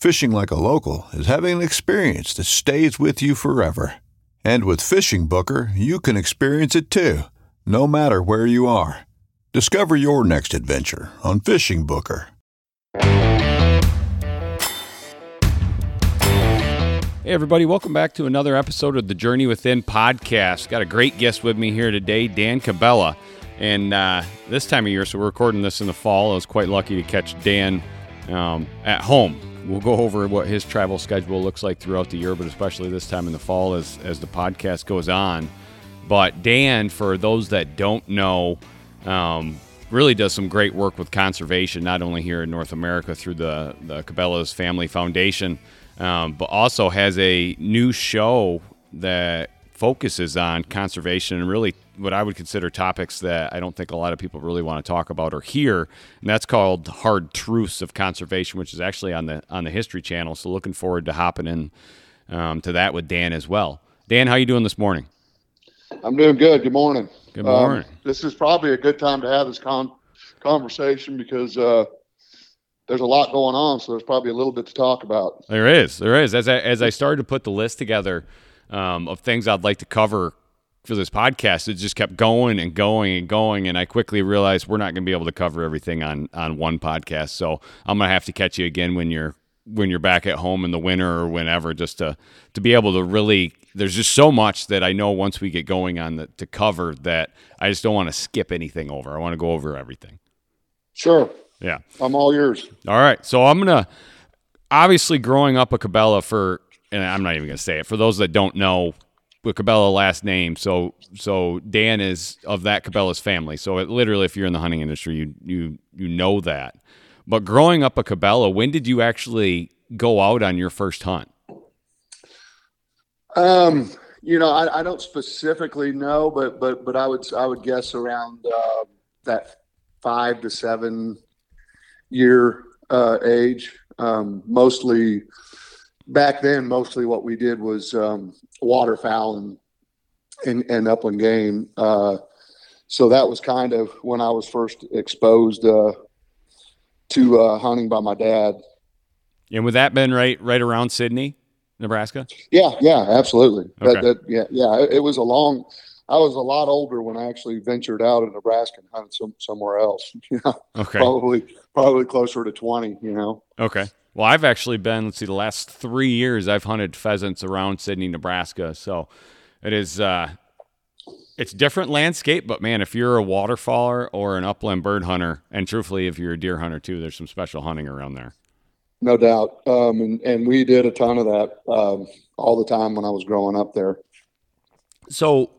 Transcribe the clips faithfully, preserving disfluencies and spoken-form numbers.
Fishing like a local is having an experience that stays with you forever. And with Fishing Booker, you can experience it too, no matter where you are. Discover your next adventure on Fishing Booker. Hey everybody, welcome back to another episode of the Journey Within podcast. Got a great guest with me here today, Dan Cabela. And uh, this time of year, so we're recording this in the fall, I was quite lucky to catch Dan um, at home. We'll go over what his travel schedule looks like throughout the year, but especially this time in the fall as, as the podcast goes on. But Dan, for those that don't know, um, really does some great work with conservation, not only here in North America through the, the Cabela's Family Foundation, um, but also has a new show that focuses on conservation and really what I would consider topics that I don't think a lot of people really want to talk about or hear, and that's called Hard Truths of Conservation, which is actually on the on the History Channel. So looking forward to hopping in um, to that with Dan as well. Dan, how you doing this morning? I'm doing good. Good morning. Good morning. Um, this is probably a good time to have this con- conversation because uh, there's a lot going on, so there's probably a little bit to talk about. There is. There is. As I, as I started to put the list together um, of things I'd like to cover for this podcast, it just kept going and going and going, and I quickly realized we're not going to be able to cover everything on on one podcast, so I'm going to have to catch you again when you're when you're back at home in the winter or whenever, just to to be able to really, there's just so much that I know once we get going on the, to cover that I just don't want to skip anything over. I want to go over everything. Sure. Yeah. I'm all yours. All right. So I'm going to, obviously growing up a Cabela for, and I'm not even going to say it, for those that don't know, with Cabela last name, so so Dan is of that Cabela's family. So it literally, if you're in the hunting industry, you you you know that. But growing up a Cabela, when did you actually go out on your first hunt? Um, you know, I, I don't specifically know, but but but I would I would guess around uh, that five to seven year uh, age, um, mostly. Back then, mostly what we did was um, waterfowl and, and and upland game. Uh, so that was kind of when I was first exposed uh, to uh, hunting by my dad. And would that been right right around Sydney, Nebraska? Yeah, yeah, absolutely. Okay. That, that, yeah, yeah. It, it was a long. I was a lot older when I actually ventured out of Nebraska and hunted some, somewhere else. You know, okay. Probably probably closer to twenty. You know. Okay. Well, I've actually been, let's see, the last three years I've hunted pheasants around Sydney, Nebraska. So it is, uh, it's different landscape, but man, if you're a waterfowler or an upland bird hunter, and truthfully, if you're a deer hunter too, there's some special hunting around there. No doubt. Um, and, and we did a ton of that, um, all the time when I was growing up there. So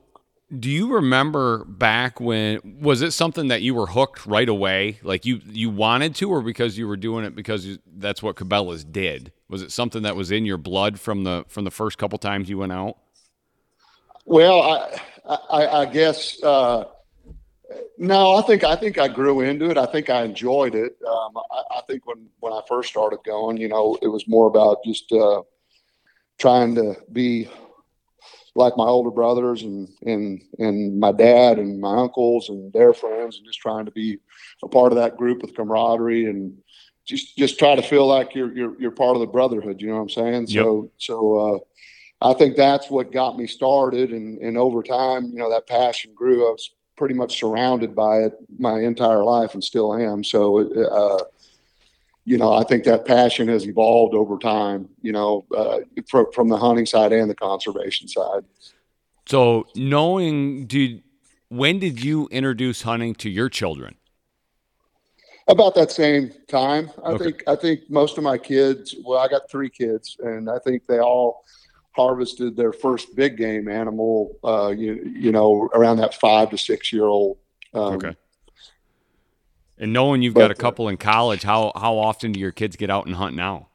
do you remember back when, was it something that you were hooked right away? Like you, you wanted to, or because you were doing it because you, that's what Cabela's did? Was it something that was in your blood from the, from the first couple times you went out? Well, I, I, I guess, uh, no, I think, I think I grew into it. I think I enjoyed it. Um, I, I think when, when I first started going, you know, it was more about just, uh, trying to be like my older brothers and, and, and my dad and my uncles and their friends, and just trying to be a part of that group with camaraderie, and just, just try to feel like you're, you're, you're part of the brotherhood. You know what I'm saying? Yep. So, so, uh, I think that's what got me started. And, and over time, you know, that passion grew. I was pretty much surrounded by it my entire life and still am. So, uh, you know, I think that passion has evolved over time, you know, uh, from, from the hunting side and the conservation side. So knowing, did, when did you introduce hunting to your children? About that same time. I okay. think, I think most of my kids, well, I got three kids, and I think they all harvested their first big game animal, uh, you, you know, around that five to six year old. Um, okay. And knowing you've but, got a couple in college, how how often do your kids get out and hunt now?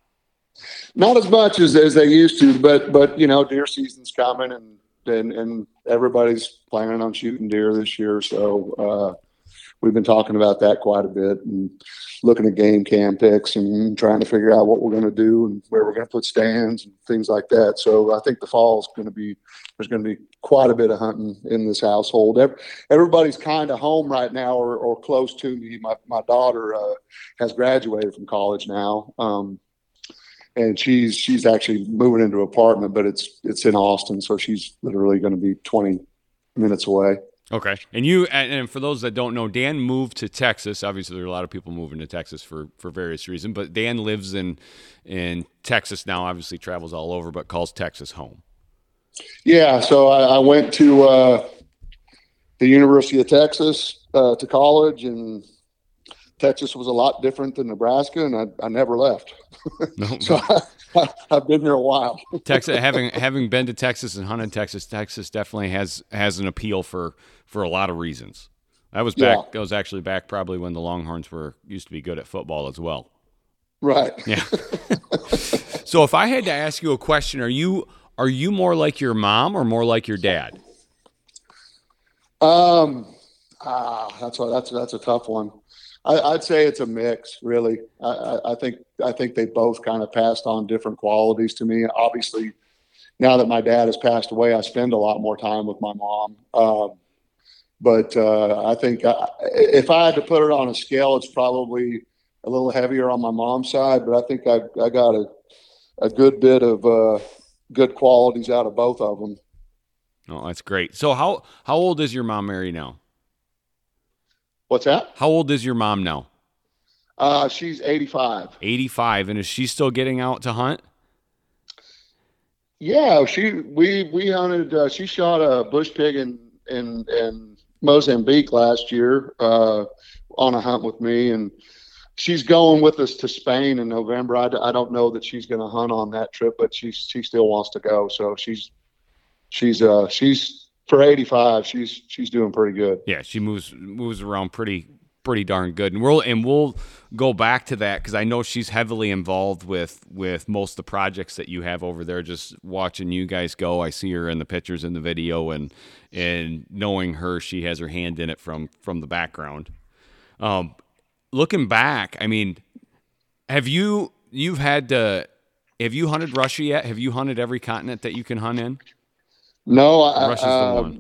Not as much as, as they used to, but but you know, deer season's coming, and and, and everybody's planning on shooting deer this year. So uh, we've been talking about that quite a bit, and looking at game cam picks and trying to figure out what we're going to do and where we're going to put stands and things like that. So I think the fall is going to be there's going to be quite a bit of hunting in this household. Everybody's kind of home right now, or, or close to me. My, my daughter uh, has graduated from college now. Um, and she's, she's actually moving into an apartment, but it's, it's in Austin. So she's literally going to be twenty minutes away. Okay. And you, and for those that don't know, Dan moved to Texas. Obviously there are a lot of people moving to Texas for, for various reasons, but Dan lives in, in Texas now, obviously travels all over, but calls Texas home. Yeah. So I, I went to, uh, the University of Texas, uh, to college, and Texas was a lot different than Nebraska, and I, I never left. Nope. So I, I, I've been there a while. Texas, having having been to Texas and hunted Texas, Texas definitely has has an appeal for, for a lot of reasons. That was back. Yeah. That was actually back probably when the Longhorns were used to be good at football as well. Right. Yeah. So if I had to ask you a question, are you are you more like your mom or more like your dad? Um. Ah, that's a, that's a, that's a tough one. I, I'd say it's a mix, really. I, I, I think I think they both kind of passed on different qualities to me. Obviously, now that my dad has passed away, I spend a lot more time with my mom. Um, but uh, I think I, if I had to put it on a scale, it's probably a little heavier on my mom's side. But I think I, I got a a good bit of uh, good qualities out of both of them. Oh, that's great. So how how old is your mom, Mary, now? What's that? How old is your mom now? Uh, she's eighty-five. eighty-five, and is she still getting out to hunt? Yeah, she we we hunted. Uh, she shot a bush pig in in, in Mozambique last year uh, on a hunt with me, and she's going with us to Spain in November. I, I don't know that she's going to hunt on that trip, but she she still wants to go. So she's she's uh, she's. For eighty-five, she's she's doing pretty good. Yeah, she moves moves around pretty pretty darn good. And we'll and we'll go back to that, because I know she's heavily involved with with most of the projects that you have over there. Just watching you guys go, I see her in the pictures, in the video, and and knowing her, she has her hand in it from from the background. Um, looking back, I mean, have you you've had to have you hunted Russia yet? Have you hunted every continent that you can hunt in? No, I, uh,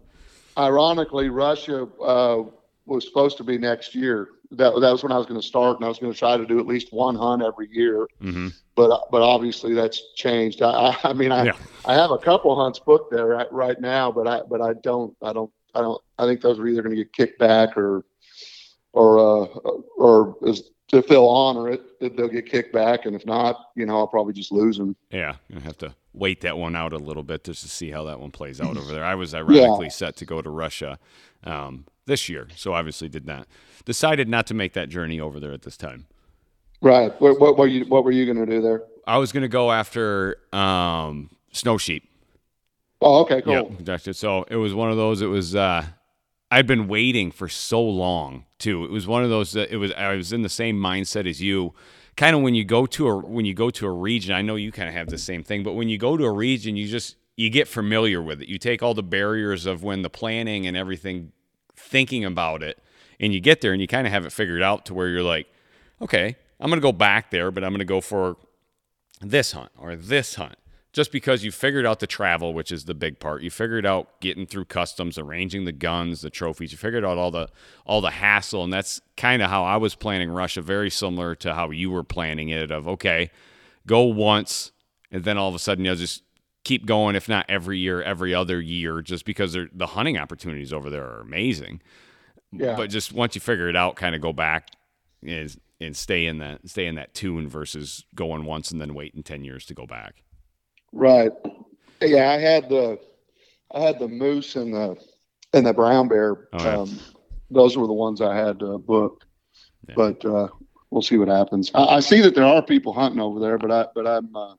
ironically, Russia uh, was supposed to be next year. That that was when I was going to start, and I was going to try to do at least one hunt every year. Mm-hmm. But but obviously that's changed. I, I mean, I, yeah. I have a couple hunts booked there right, right now, but I but I don't I don't I don't I think those are either going to get kicked back or or uh, or is, if they'll honor it, they'll get kicked back, and if not, you know, I'll probably just lose them. Yeah, I'm gonna have to wait that one out a little bit just to see how that one plays out over there. I was ironically yeah. set to go to Russia um, this year, so obviously did not decided not to make that journey over there at this time. Right. What, what were you? What were you going to do there? I was going to go after um, snow sheep. Oh, okay, cool. Yeah, so it was one of those. It was uh, I'd been waiting for so long too. It was one of those that it was. I was in the same mindset as you. Kind of when you go to a when you go to a region, I know you kind of have the same thing, but when you go to a region, you just you get familiar with it. You take all the barriers of when the planning and everything, thinking about it, and you get there and you kind of have it figured out to where you're like, okay, I'm gonna go back there, but I'm gonna go for this hunt or this hunt. just because you figured out the travel, which is the big part. You figured out getting through customs, arranging the guns, the trophies. You figured out all the all the hassle, and that's kind of how I was planning Russia, very similar to how you were planning it of, okay, go once, and then all of a sudden you'll just keep going, if not every year, every other year, just because the hunting opportunities over there are amazing. Yeah. But just once you figure it out, kind of go back and, and stay in that stay in that tune versus going once and then waiting ten years to go back. Right. Yeah, I had the I had the moose and the and the brown bear. Oh, yeah. Um, those were the ones I had uh, booked. Yeah. But uh, we'll see what happens. I, I see that there are people hunting over there, but I but I'm uh,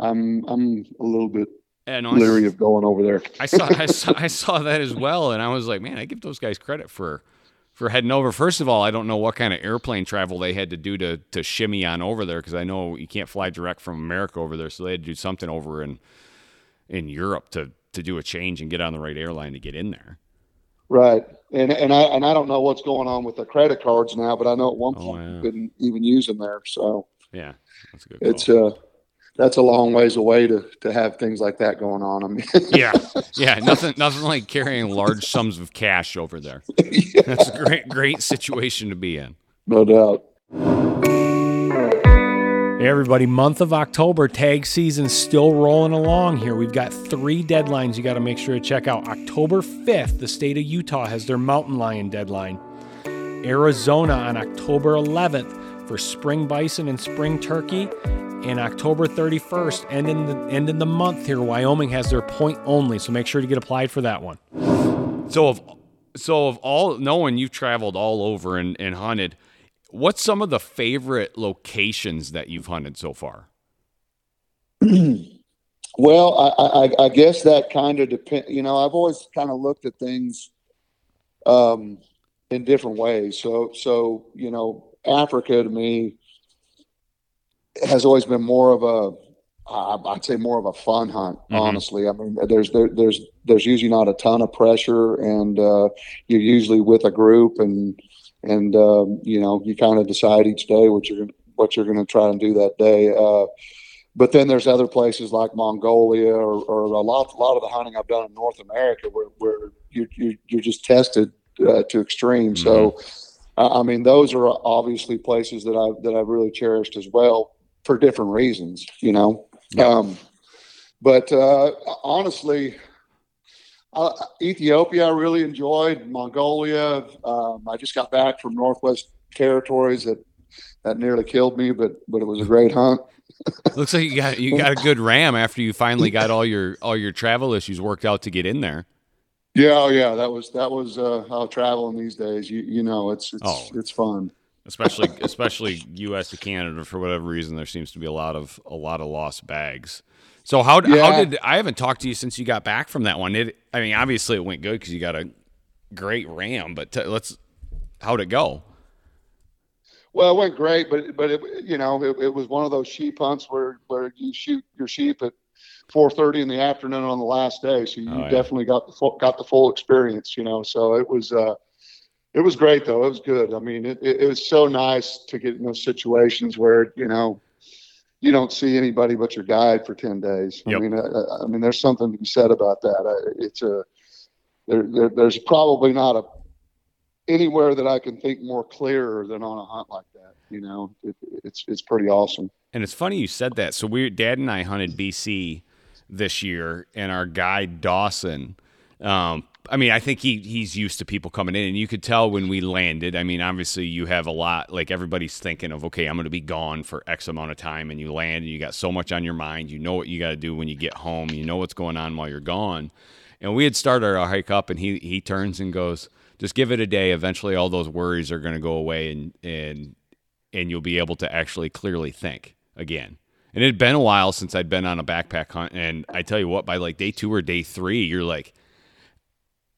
I'm I'm a little bit yeah, no, leery of going over there. I saw I saw I saw that as well, and I was like, man, I give those guys credit for for heading over. First of all, I don't know what kind of airplane travel they had to do to, to shimmy on over there, because I know you can't fly direct from America over there, so they had to do something over in in Europe to, to do a change and get on the right airline to get in there. Right, and and I and I don't know what's going on with the credit cards now, but I know at one point oh, yeah. you couldn't even use them there. So yeah, that's a good call. It's uh, that's a long ways away to, to have things like that going on. I mean, yeah, yeah, nothing nothing like carrying large sums of cash over there. Yeah. That's a great great situation to be in. No doubt. Hey everybody, month of October, tag season still rolling along here. We've got three deadlines you got to make sure to check out. October fifth, the state of Utah has their mountain lion deadline. Arizona on October eleventh for spring bison and spring turkey. And October thirty-first, and in the end in the month here, Wyoming has their point only, so make sure to get applied for that one. So of so of all, knowing you've traveled all over and, and hunted, what's some of the favorite locations that you've hunted so far? Well, I, I, I guess that kind of depends. You know, I've always kind of looked at things um, in different ways. So so you know, Africa to me has always been more of a, I'd say more of a fun hunt, mm-hmm. honestly. I mean, there's, there, there's, there's usually not a ton of pressure, and uh, you're usually with a group, and, and um, you know, you kind of decide each day what you're, what you're going to try and do that day. Uh, but then there's other places like Mongolia, or, or a lot, a lot of the hunting I've done in North America where, where you're, you're, you're just tested uh, to extreme. Mm-hmm. So, I mean, those are obviously places that I've, that I've really cherished as well, for different reasons, you know. Yeah. Um, but uh, honestly, uh, Ethiopia I really enjoyed. Mongolia, um, I just got back from Northwest Territories that that nearly killed me, but but it was a great hunt. Looks like you got you got a good ram after you finally got all your all your travel issues worked out to get in there. Yeah, oh yeah, that was that was uh, how traveling these days. You you know, it's it's oh. it's fun. Especially, especially U S to Canada, for whatever reason, there seems to be a lot of a lot of lost bags. So how yeah. how did I haven't talked to you since you got back from that one? It, I mean, obviously it went good because you got a great ram, but t- let's how'd it go? Well, it went great, but but it, you know, it, it was one of those sheep hunts where where you shoot your sheep at four thirty in the afternoon on the last day, so you oh, yeah. definitely got the full, got the full experience, you know. So it was. Uh, It was great though. It was good. I mean, it, it, it was so nice to get in those situations where, you know, you don't see anybody but your guide for ten days. Yep. I mean, I, I mean, there's something to be said about that. I, it's a, there, there, there's probably not a, anywhere that I can think more clearer than on a hunt like that. You know, it, it's, it's pretty awesome. And it's funny you said that. So we, Dad and I hunted B C this year, and our guide Dawson, um, I mean, I think he he's used to people coming in, and you could tell when we landed. I mean, obviously you have a lot, like everybody's thinking of, okay, I'm going to be gone for X amount of time, and you land and you got so much on your mind. You know what you got to do when you get home. You know what's going on while you're gone. And we had started our hike up, and he, he turns and goes, just give it a day. Eventually all those worries are going to go away, and, and, and you'll be able to actually clearly think again. And it had been a while since I'd been on a backpack hunt. And I tell you what, by like day two or day three, you're like,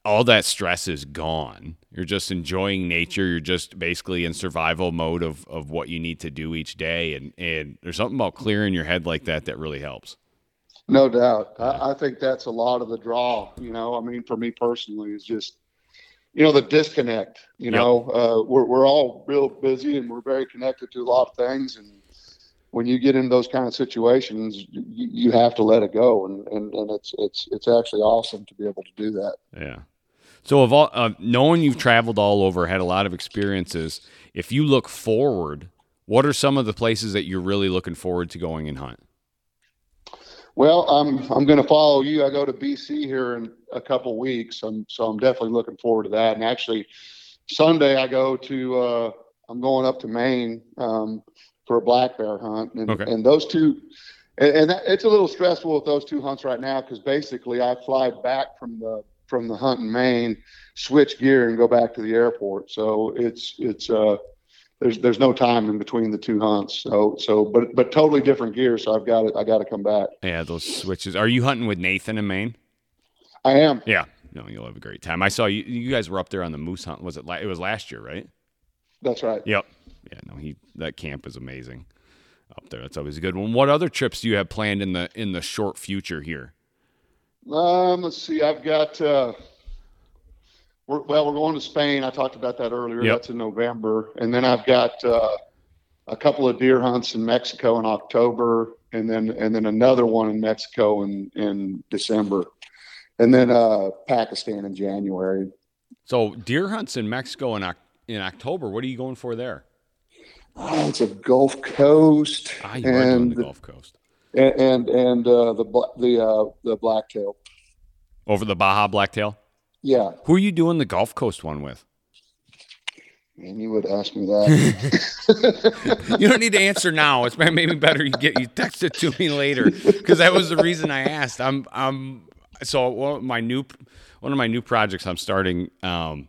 all that stress is gone. You're just enjoying nature. You're just basically in survival mode of, of what you need to do each day. And, and there's something about clearing your head like that that really helps. No doubt. I, I think that's a lot of the draw, you know, I mean, for me personally, is just, you know, the disconnect, you yep. know, uh, we're, we're all real busy, and we're very connected to a lot of things. And, when you get in those kind of situations, you, you have to let it go. And, and, and it's, it's, it's actually awesome to be able to do that. Yeah. So of all, uh, knowing you've traveled all over, had a lot of experiences, if you look forward, what are some of the places that you're really looking forward to going and hunt? Well, I'm, I'm going to follow you. I go to B C here in a couple weeks. I'm, so I'm definitely looking forward to that. And actually Sunday I go to, uh, I'm going up to Maine, um, for a black bear hunt. And, okay. and those two, and, and that, it's a little stressful with those two hunts right now, because basically I fly back from the, from the hunt in Maine, switch gear and go back to the airport. So it's, it's, uh, there's, there's no time in between the two hunts. So, so, but, but totally different gear. So I've got it. I got to come back. Yeah. Those switches. Are you hunting with Nathan in Maine? I am. Yeah. No, you'll have a great time. I saw you, you guys were up there on the moose hunt. Was it like, it was last year, right? That's right. Yep. Yeah, no, he, that camp is amazing up there. That's always a good one. What other trips do you have planned in the, in the short future here? Um, let's see. I've got, uh, we're, well, we're going to Spain. I talked about that earlier. Yep. That's in November. And then I've got, uh, a couple of deer hunts in Mexico in October. And then, and then another one in Mexico in, in December. And then, uh, Pakistan in January. So deer hunts in Mexico in, in October, what are you going for there? Oh, it's a Gulf Coast. Ah, you are doing the Gulf Coast. And and, and uh, the the uh, the blacktail. Over the Baja blacktail? Yeah. Who are you doing the Gulf Coast one with? Man, you would ask me that. You don't need to answer now. It's maybe better you get you text it to me later, because that was the reason I asked. I'm I'm so well, my new one of my new projects I'm starting. Um,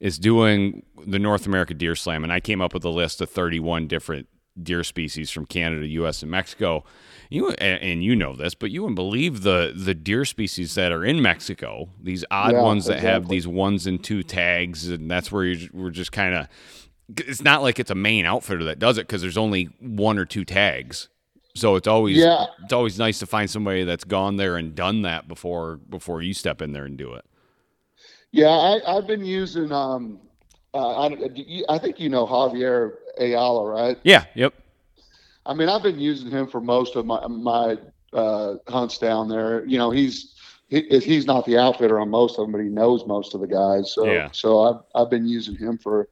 is doing the North America Deer Slam. And I came up with a list of thirty-one different deer species from Canada, U S, and Mexico. You and you know this, but you wouldn't believe the the deer species that are in Mexico, these odd yeah, ones that exactly. have these ones and two tags, and that's where you we're just kind of... It's not like it's a Maine outfitter that does it, because there's only one or two tags. So it's always yeah. it's always nice to find somebody that's gone there and done that before before you step in there and do it. Yeah, I, I've been using, um, uh, I, I think you know Javier Ayala, right? Yeah, yep. I mean, I've been using him for most of my my uh, hunts down there. You know, he's he, he's not the outfitter on most of them, but he knows most of the guys. So yeah. so I've, I've been using him for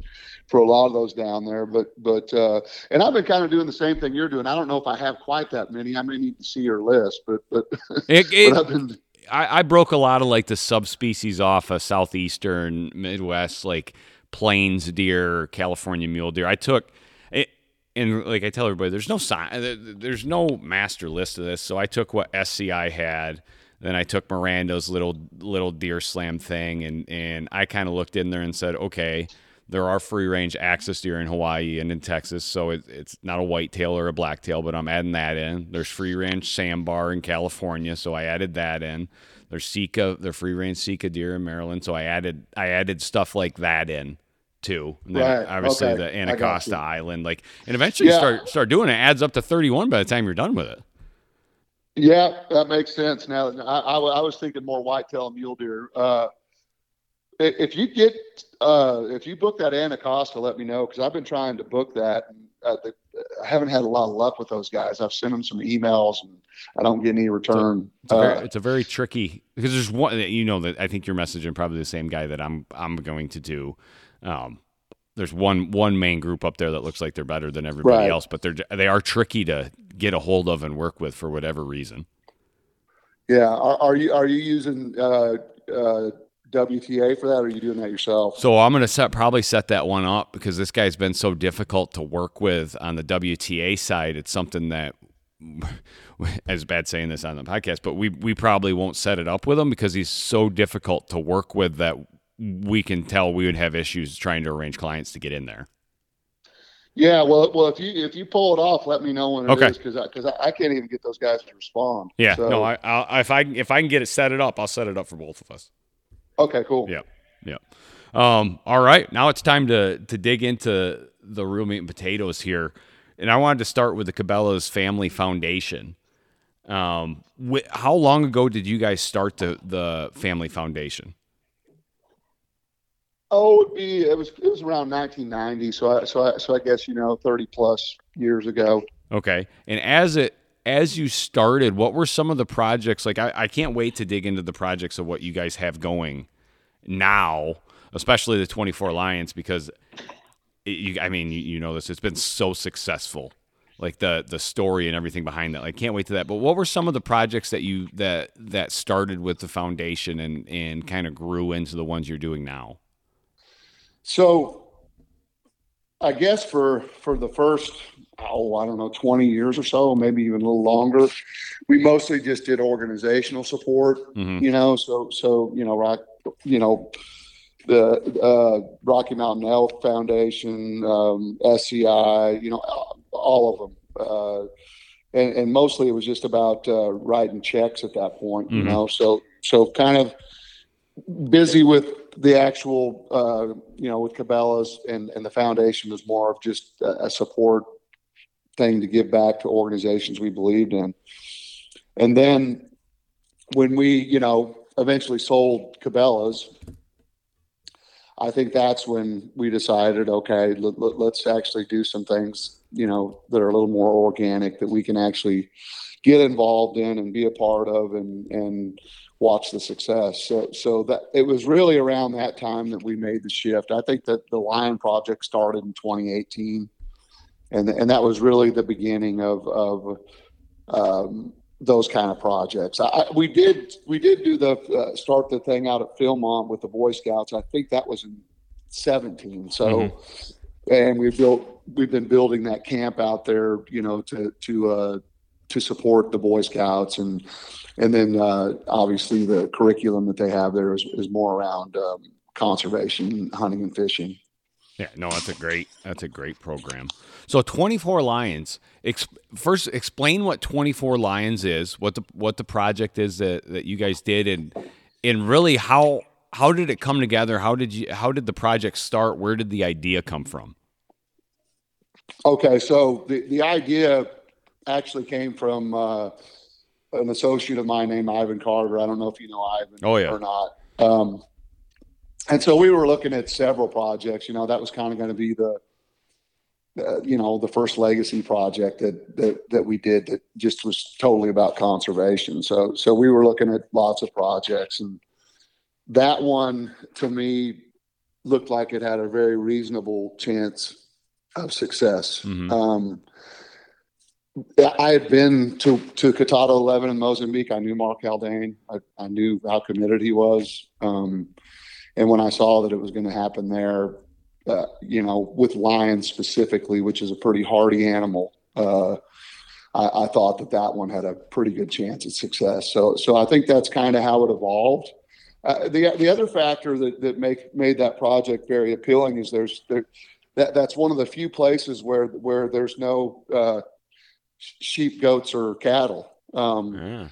for a lot of those down there. But, but uh, and I've been kind of doing the same thing you're doing. I don't know if I have quite that many. I may need to see your list, but, but, it, it, but I've been... I, I broke a lot of like the subspecies off of southeastern Midwest, like plains deer, California mule deer. I took it, and like I tell everybody, there's no sign, there's no master list of this. So I took what S C I had, then I took Miranda's little little deer slam thing, and and I kind of looked in there and said, okay, there are free range axis deer in Hawaii and in Texas, so it, it's not a whitetail or a blacktail, but I'm adding that in. There's free range sambar in California, so I added that in. There's Sika, their free range Sika deer in Maryland, so I added I added stuff like that in too. And then right. obviously okay. the Anacosta Island, like, and eventually yeah. you start start doing it. It adds up to thirty-one by the time you're done with it. Yeah, that makes sense. Now I, I, I was thinking more whitetail and mule deer. Uh, If you get, uh, if you book that Anacosta, let me know, because I've been trying to book that. And I, the, I haven't had a lot of luck with those guys. I've sent them some emails, and I don't get any return. It's a, it's a, uh, very, it's a very tricky, because there's one that you know that I think you're messaging probably the same guy that I'm I'm going to do. Um, there's one one main group up there that looks like they're better than everybody right. else, but they're they are tricky to get a hold of and work with for whatever reason. Yeah, are, are you are you using? Uh, uh, W T A for that, or are you doing that yourself? So I'm going to set probably set that one up, because this guy's been so difficult to work with on the W T A side. It's something that, as bad saying this on the podcast, but we we probably won't set it up with him, because he's so difficult to work with that we can tell we would have issues trying to arrange clients to get in there. Yeah, well, well, if you if you pull it off, let me know when it okay. is, because because I, I, I can't even get those guys to respond. Yeah, so. no, I, I if I if I can get it set it up, I'll set it up for both of us. Okay, cool. Yeah, yeah. Um, all right, now it's time to to dig into the real meat and potatoes here, and I wanted to start with the Cabela's Family Foundation. Um, wh- how long ago did you guys start the, the Family Foundation? Oh, it'd be it was it was around nineteen ninety, so I so I so I guess you know thirty plus years ago. Okay. And as it as you started, what were some of the projects? Like, I, I can't wait to dig into the projects of what you guys have going now, especially the twenty-four Lions, because it, you, I mean, you, you know this. It's been so successful, like the the story and everything behind that. I like, can't wait to that. But what were some of the projects that you that that started with the foundation and and kind of grew into the ones you're doing now? So, I guess for for the first, oh, I don't know, twenty years or so, maybe even a little longer, we mostly just did organizational support, mm-hmm. you know, so, so, you know, rock, you know, the uh, Rocky Mountain Elk Foundation, um, S C I, you know, all of them. Uh, and, and mostly it was just about uh, writing checks at that point, mm-hmm. you know, so, so kind of busy with the actual, uh, you know, with Cabela's and, and the foundation was more of just a, a support thing to give back to organizations we believed in. And then when we, you know, eventually sold Cabela's, I think that's when we decided, okay, let, let, let's actually do some things, you know, that are a little more organic that we can actually get involved in and be a part of and, and watch the success. So, so that it was really around that time that we made the shift. I think that the Lion Project started in twenty eighteen. And and that was really the beginning of of um, those kind of projects. I, we did we did do the uh, start the thing out at Philmont with the Boy Scouts. I think that was in seventeen. So, mm-hmm. and we built we've been building that camp out there, you know, to to uh, to support the Boy Scouts, and and then uh, obviously the curriculum that they have there is, is more around um, conservation, hunting, and fishing. Yeah, no, that's a great that's a great program. So twenty-four Lions. Ex- first, explain what twenty-four Lions is, what the what the project is that, that you guys did, and and really how how did it come together? How did you how did the project start? Where did the idea come from? Okay, so the, the idea actually came from uh, an associate of mine named Ivan Carver. I don't know if you know Ivan oh, yeah. or not. Um, And so we were looking at several projects, you know, that was kind of going to be the, uh, you know, the first legacy project that, that, that we did that just was totally about conservation. So, so we were looking at lots of projects, and that one to me looked like it had a very reasonable chance of success. Mm-hmm. Um, I had been to, to Catato eleven in Mozambique. I knew Mark Haldane. I, I knew how committed he was. Um, And when I saw that it was going to happen there, uh, you know, with lions specifically, which is a pretty hardy animal, uh, I, I thought that that one had a pretty good chance at success. So, so I think that's kind of how it evolved. Uh, the the other factor that that make made that project very appealing is there's there that that's one of the few places where where there's no uh, sheep, goats, or cattle. Um, yeah.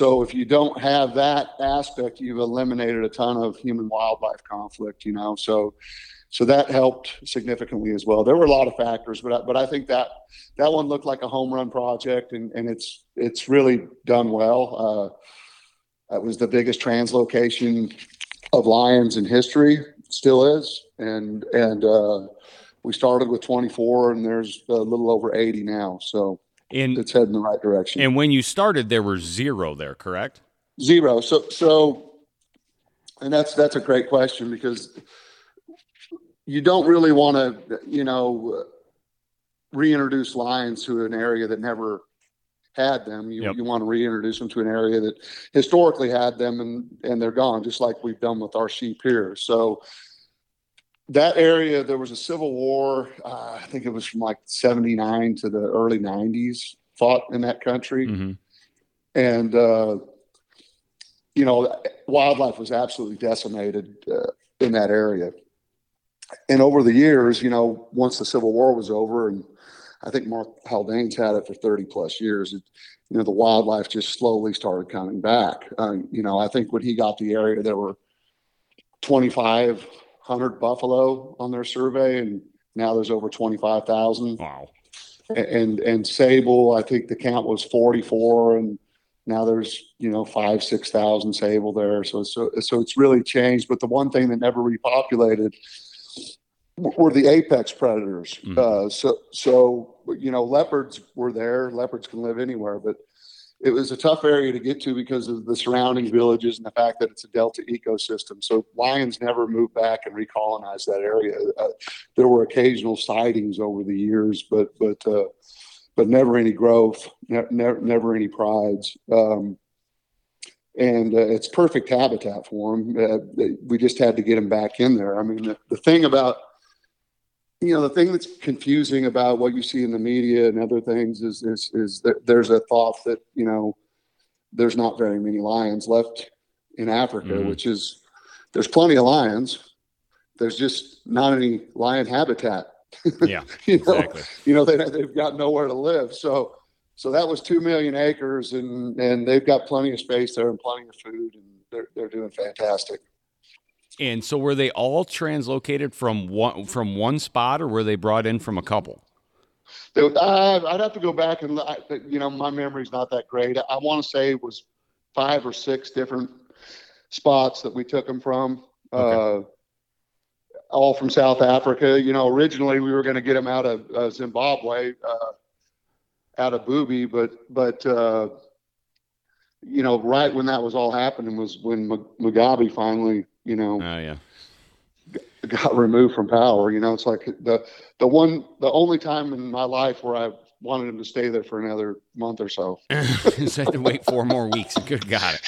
So if you don't have that aspect, you've eliminated a ton of human wildlife conflict, you know, so, so that helped significantly as well. There were a lot of factors, but I, but I think that that one looked like a home run project, and, and it's, it's really done well. Uh, it was the biggest translocation of lions in history, still is. And, and, uh, we started with twenty-four, and there's a little over eighty now. So, And, it's heading the right direction. And when you started, there were zero there, correct? Zero. So, so, and that's that's a great question, because you don't really want to, you know, reintroduce lions to an area that never had them. You, yep. you want to reintroduce them to an area that historically had them, and, and they're gone, just like we've done with our sheep here. So that area, there was a civil war, uh, I think it was from like seventy-nine to the early nineties, fought in that country. Mm-hmm. And, uh, you know, wildlife was absolutely decimated uh, in that area. And over the years, you know, once the Civil War was over, and I think Mark Haldane's had it for thirty plus years, it, you know, the wildlife just slowly started coming back. Uh, you know, I think when he got the area, there were twenty-five hundred buffalo on their survey, and now there's over twenty-five thousand. Wow. And and sable, I think the count was forty-four, and now there's, you know, five six thousand sable there. So so so it's really changed. But the one thing that never repopulated were the apex predators. Mm-hmm. Uh, so so you know, leopards were there. Leopards can live anywhere, but it was a tough area to get to because of the surrounding villages and the fact that it's a delta ecosystem. So lions never moved back and recolonized that area. Uh, there were occasional sightings over the years, but but uh, but never any growth, ne- ne- never any prides. Um, and uh, it's perfect habitat for them. Uh, we just had to get them back in there. I mean, the, the thing about, you know, the thing that's confusing about what you see in the media and other things is, is, is that there's a thought that, you know, there's not very many lions left in Africa, mm-hmm. which is, there's plenty of lions. There's just not any lion habitat. Yeah, you exactly. know, you know, they, they've got nowhere to live. So, so that was two million acres, and, and they've got plenty of space there and plenty of food, and they're, they're doing fantastic. And so were they all translocated from one from one spot, or were they brought in from a couple? Uh, I'd have to go back and, you know, my memory's not that great. I want to say it was five or six different spots that we took them from, okay. uh, all from South Africa. You know, originally we were going to get them out of uh, Zimbabwe, uh, out of Bubi, but but. Uh, you know, right when that was all happening was when Mugabe finally, you know, oh, yeah. g- got removed from power. You know, it's like the the one, the only time in my life where I wanted him to stay there for another month or so. Just had to wait four more weeks. Good God.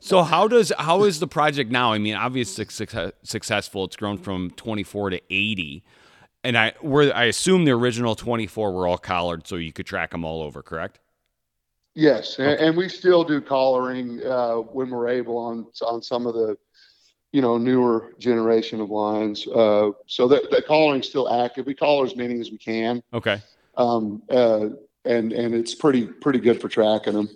So how does, how is the project now? I mean, obviously success, successful. It's grown from twenty-four to eighty. And I, were, I assume the original twenty-four were all collared, so you could track them all over, correct? Yes, and, and we still do collaring uh, when we're able on on some of the, you know, newer generation of lions. Uh, so the, the collaring's still active. We collar as many as we can. Okay. Um. Uh. And and it's pretty pretty good for tracking them.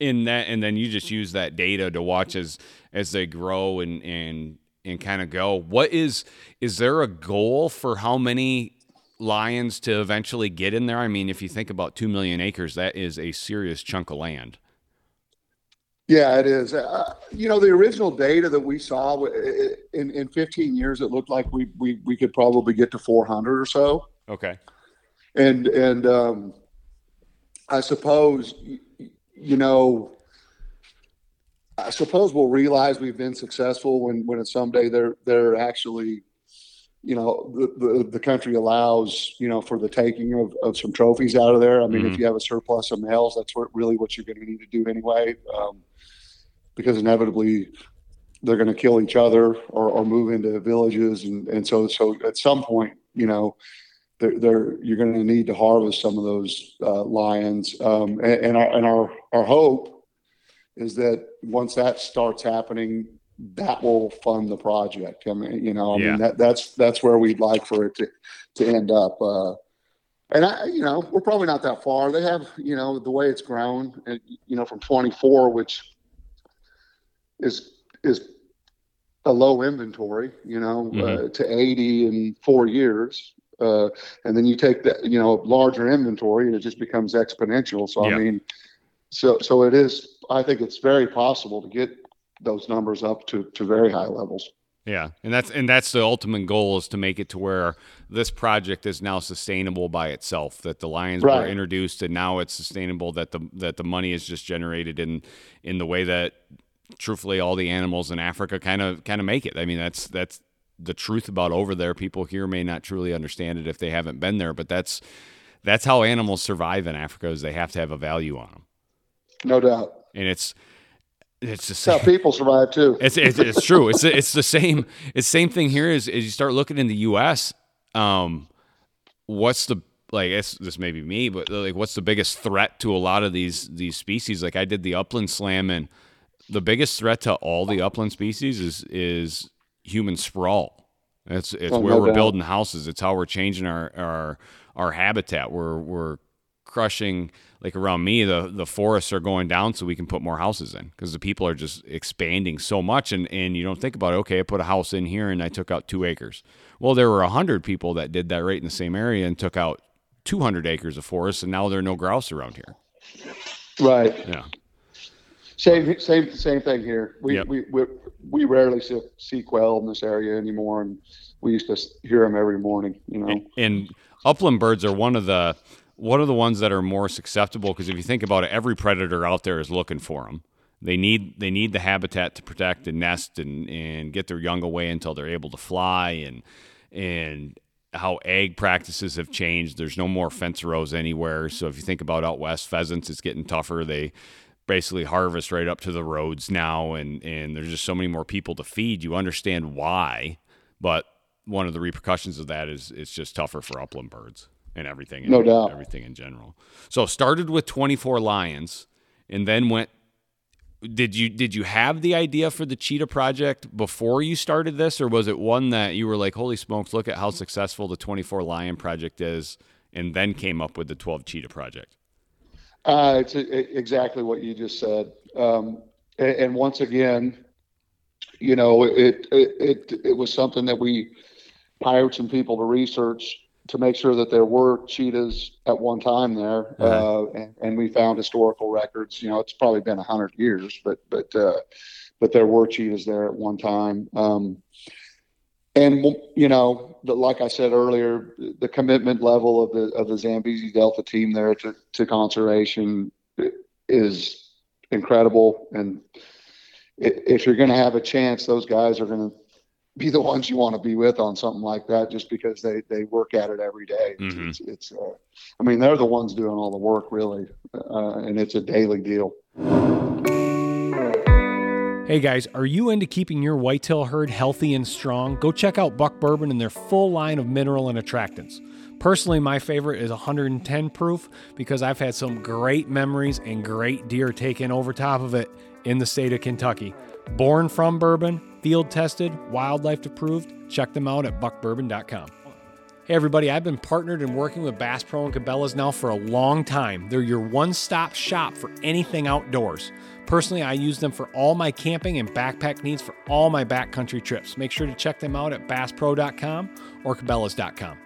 In that, and then you just use that data to watch as as they grow and and and kind of go. What is is there a goal for how many lions to eventually get in there? I mean, if you think about two million acres, that is a serious chunk of land. Yeah, it is. Uh, you know, the original data that we saw in, in fifteen years, it looked like we, we, we could probably get to four hundred or so. Okay. And, and, um, I suppose, you know, I suppose we'll realize we've been successful when, when it's someday they're, they're actually, you know, the, the, the country allows, you know, for the taking of, of some trophies out of there. I mean, mm-hmm. if you have a surplus of males, that's what, really what you're going to need to do anyway, um, because inevitably they're going to kill each other or, or move into villages. And, and so, so at some point, you know, they're, they're, you're going to need to harvest some of those uh, lions. Um, and, and, our, and our, our hope is that once that starts happening, that will fund the project. I mean, you know, I yeah. mean, that, that's, that's where we'd like for it to, to end up. Uh, and I, you know, we're probably not that far. They have, you know, the way it's grown, and, you know, from twenty-four, which is, is a low inventory, you know, mm-hmm. uh, to eighty in four years. Uh, and then you take that, you know, larger inventory, and it just becomes exponential. So, yeah. I mean, so, so it is, I think it's very possible to get those numbers up to, to very high levels. Yeah. And that's, and that's the ultimate goal, is to make it to where this project is now sustainable by itself, that the lions right. were introduced, and now it's sustainable, that the, that the money is just generated in, in the way that truthfully all the animals in Africa kind of, kind of make it. I mean, that's, that's the truth about over there. People here may not truly understand it if they haven't been there, but that's, that's how animals survive in Africa, is they have to have a value on them. No doubt. And it's, It's the same. That's how people survive too. It's it's, it's true. It's it's the same. It's same thing here. Is as you start looking in the U S, um, what's the like? It's, this may be me, but like, what's the biggest threat to a lot of these these species? Like I did the upland slam, and the biggest threat to all the upland species is is human sprawl. It's it's oh, where no we're doubt. building houses. It's how we're changing our our our habitat. We're we're crushing. Like around me, the, the forests are going down so we can put more houses in, because the people are just expanding so much. And, and you don't think about it. Okay, I put a house in here and I took out two acres. Well, there were a hundred people that did that right in the same area and took out two hundred acres of forest, and now there are no grouse around here. Right. Yeah. Same, same, same thing here. We yep. we, we we rarely see, see quail in this area anymore, and we used to hear them every morning. You know, and, and upland birds are one of the one of the ones that are more susceptible, because if you think about it, every predator out there is looking for them. They need they need the habitat to protect and nest and, and get their young away until they're able to fly, and and how ag practices have changed. There's no more fence rows anywhere. So if you think about out west, pheasants, it's getting tougher. They basically harvest right up to the roads now, and, and there's just so many more people to feed. You understand why, but one of the repercussions of that is it's just tougher for upland birds and everything. No doubt. Everything in general. So started with twenty-four lions, and then went Did you did you have the idea for the cheetah project before you started this, or was it one that you were like, holy smokes, look at how successful the twenty-four lion project is, and then came up with the twelve cheetah project? Uh, it's a, exactly what you just said. Um, and, and once again, you know, it, it it it was something that we hired some people to research to make sure that there were cheetahs at one time there. Uh-huh. Uh, and, and we found historical records. You know, it's probably been a hundred years, but, but, uh, but there were cheetahs there at one time. Um, and you know, the, like I said earlier, the commitment level of the, of the Zambezi Delta team there to, to conservation is incredible. And if you're going to have a chance, those guys are going to be the ones you want to be with on something like that, just because they, they work at it every day. It's, mm-hmm. it's, it's uh, I mean, they're the ones doing all the work, really. Uh, and it's a daily deal. Hey guys, are you into keeping your whitetail herd healthy and strong? Go check out Buck Bourbon and their full line of mineral and attractants. Personally, my favorite is one hundred ten proof, because I've had some great memories and great deer taken over top of it in the state of Kentucky. Born from bourbon, field-tested, wildlife-approved. Check them out at buck bourbon dot com. Hey, everybody, I've been partnered and working with Bass Pro and Cabela's now for a long time. They're your one-stop shop for anything outdoors. Personally, I use them for all my camping and backpack needs for all my backcountry trips. Make sure to check them out at bass pro dot com or cabelas dot com.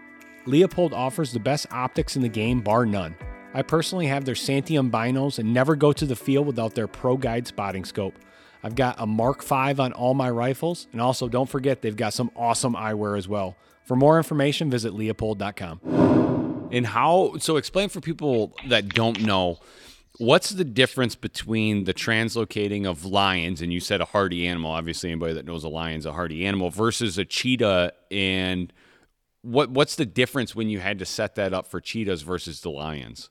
Leopold offers the best optics in the game, bar none. I personally have their Santee binos and never go to the field without their Pro Guide spotting scope. I've got a Mark five on all my rifles, and also don't forget they've got some awesome eyewear as well. For more information, visit leopold dot com. And how, so explain for people that don't know, what's the difference between the translocating of lions, and you said a hardy animal, obviously anybody that knows a lion's a hardy animal, versus a cheetah, and what what's the difference when you had to set that up for cheetahs versus the lions?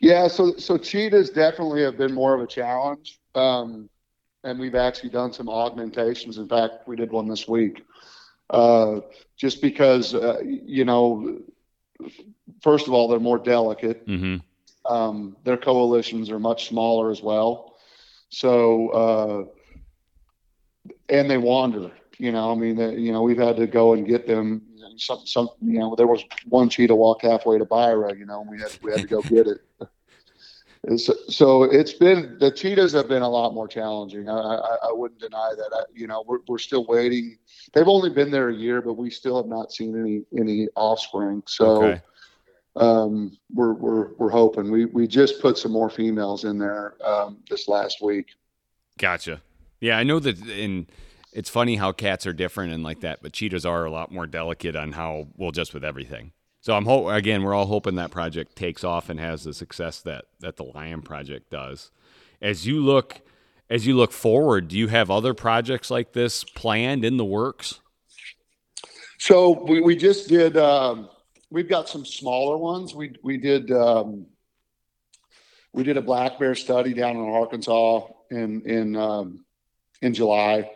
Yeah, so so cheetahs definitely have been more of a challenge, um, and we've actually done some augmentations. In fact, we did one this week, uh, just because uh, you know, first of all, they're more delicate. Mm-hmm. Um, their coalitions are much smaller as well, so uh, and they wander. You know, I mean, they, you know, we've had to go and get them. Some, some, you know, there was one cheetah walked halfway to Byra, you know, and we had we had to go get it. So, so it's been, the cheetahs have been a lot more challenging. I, I, I wouldn't deny that. I, you know, we're we're still waiting. They've only been there a year, but we still have not seen any any offspring. So okay. um, we're we're we're hoping. We we just put some more females in there um, this last week. Gotcha. Yeah, I know that in. It's funny how cats are different and like that, but cheetahs are a lot more delicate on how, well, just with everything. So I'm ho- again, we're all hoping that project takes off and has the success that, that the Lion Project does. As you look, as you look forward, do you have other projects like this planned in the works? So we, we just did, um, we've got some smaller ones. We, we did, um, we did a black bear study down in Arkansas in, in, um, in July.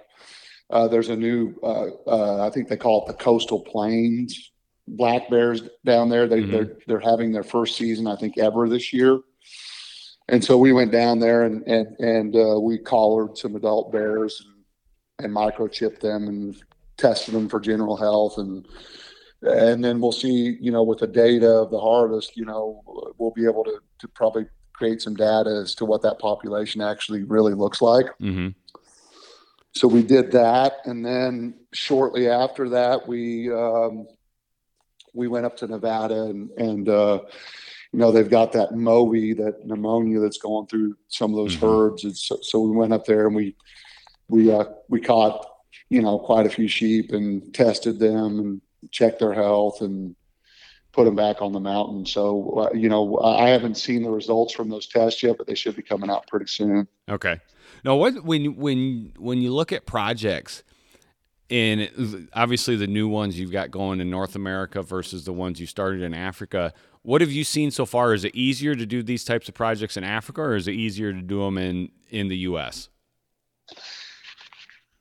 Uh, there's a new, uh, uh, I think they call it the Coastal Plains black bears down there. They, mm-hmm. They're they're having their first season, I think, ever this year. And so we went down there and and, and uh, we collared some adult bears and, and microchipped them and tested them for general health. And and then we'll see, you know, with the data of the harvest, you know, we'll be able to, to probably create some data as to what that population actually really looks like. Mm-hmm. So we did that. And then shortly after that, we um, we went up to Nevada and, and uh, you know, they've got that M O W I, that pneumonia that's going through some of those mm-hmm. herds. And so, so we went up there and we, we, uh, we caught, you know, quite a few sheep and tested them and checked their health and put them back on the mountain. So, uh, you know, I haven't seen the results from those tests yet, but they should be coming out pretty soon. Okay. Now, what, when, when, when you look at projects, and obviously the new ones you've got going in North America versus the ones you started in Africa, what have you seen so far? Is it easier to do these types of projects in Africa, or is it easier to do them in, in the U S?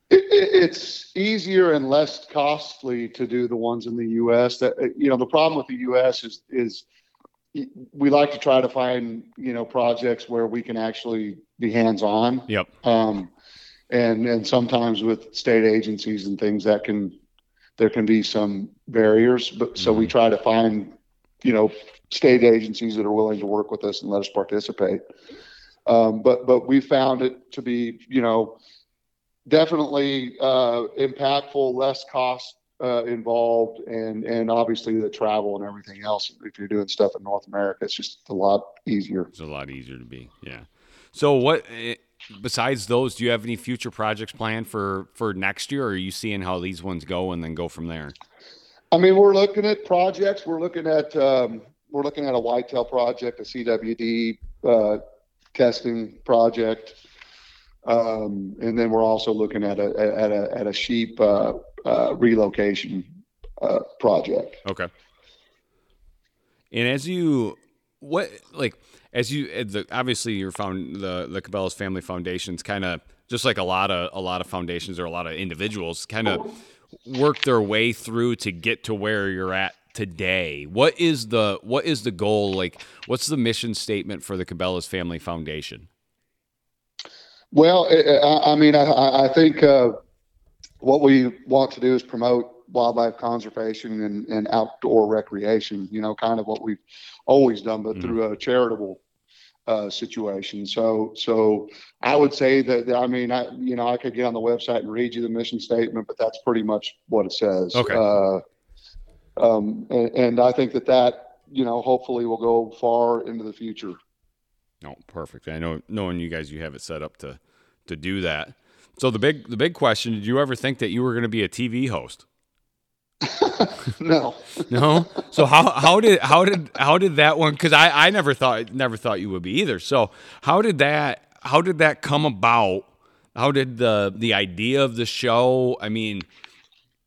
It, it's easier and less costly to do the ones in the U S. That, you know, the problem with the U S is, is we like to try to find, you know, projects where we can actually be hands-on. Yep. Um, and, and sometimes with state agencies and things that can, there can be some barriers, but mm-hmm. so we try to find, you know, state agencies that are willing to work with us and let us participate. Um, but, but we found it to be, you know, definitely uh, impactful, less cost uh, involved, and and obviously the travel and everything else. If you're doing stuff in North America, it's just a lot easier. It's a lot easier to be, yeah. So what, besides those, do you have any future projects planned for, for next year, or are you seeing how these ones go and then go from there? I mean, we're looking at projects. We're looking at um, we're looking at a whitetail project, a C W D uh, testing project. Um, and then we're also looking at a at a at a sheep uh, uh, relocation uh, project. Okay. And as you what like as you the, obviously you're found the the Cabela's Family Foundation's kind of just like a lot of a lot of foundations or a lot of individuals kind of oh. work their way through to get to where you're at today. What is the what is the goal? Like, what's the mission statement for the Cabela's Family Foundation? Well, I, I mean, I, I think uh, what we want to do is promote wildlife conservation and, and outdoor recreation, you know, kind of what we've always done, but mm-hmm. through a charitable uh, situation. So so I would say that, I mean, I you know, I could get on the website and read you the mission statement, but that's pretty much what it says. Okay. Uh, um, and, and I think that that, you know, hopefully will go far into the future. No, oh, perfect. I know, knowing you guys, you have it set up to, to do that. So the big, the big question: did you ever think that you were going to be a T V host? No, no. So how, how did, how did, how did that one? Because I, I never thought, never thought you would be either. So how did that, how did that come about? How did the, the idea of the show? I mean,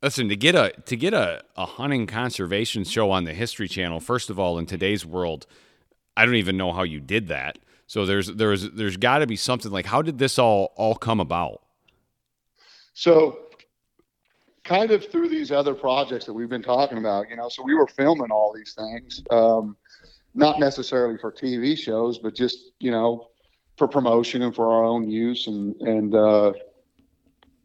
listen, to get a, to get a, a hunting conservation show on the History Channel, first of all, in today's world, I don't even know how you did that. So there's there's there's got to be something like, how did this all all come about? So kind of through these other projects that we've been talking about, you know, so we were filming all these things, um, not necessarily for T V shows, but just, you know, for promotion and for our own use. And, and, uh,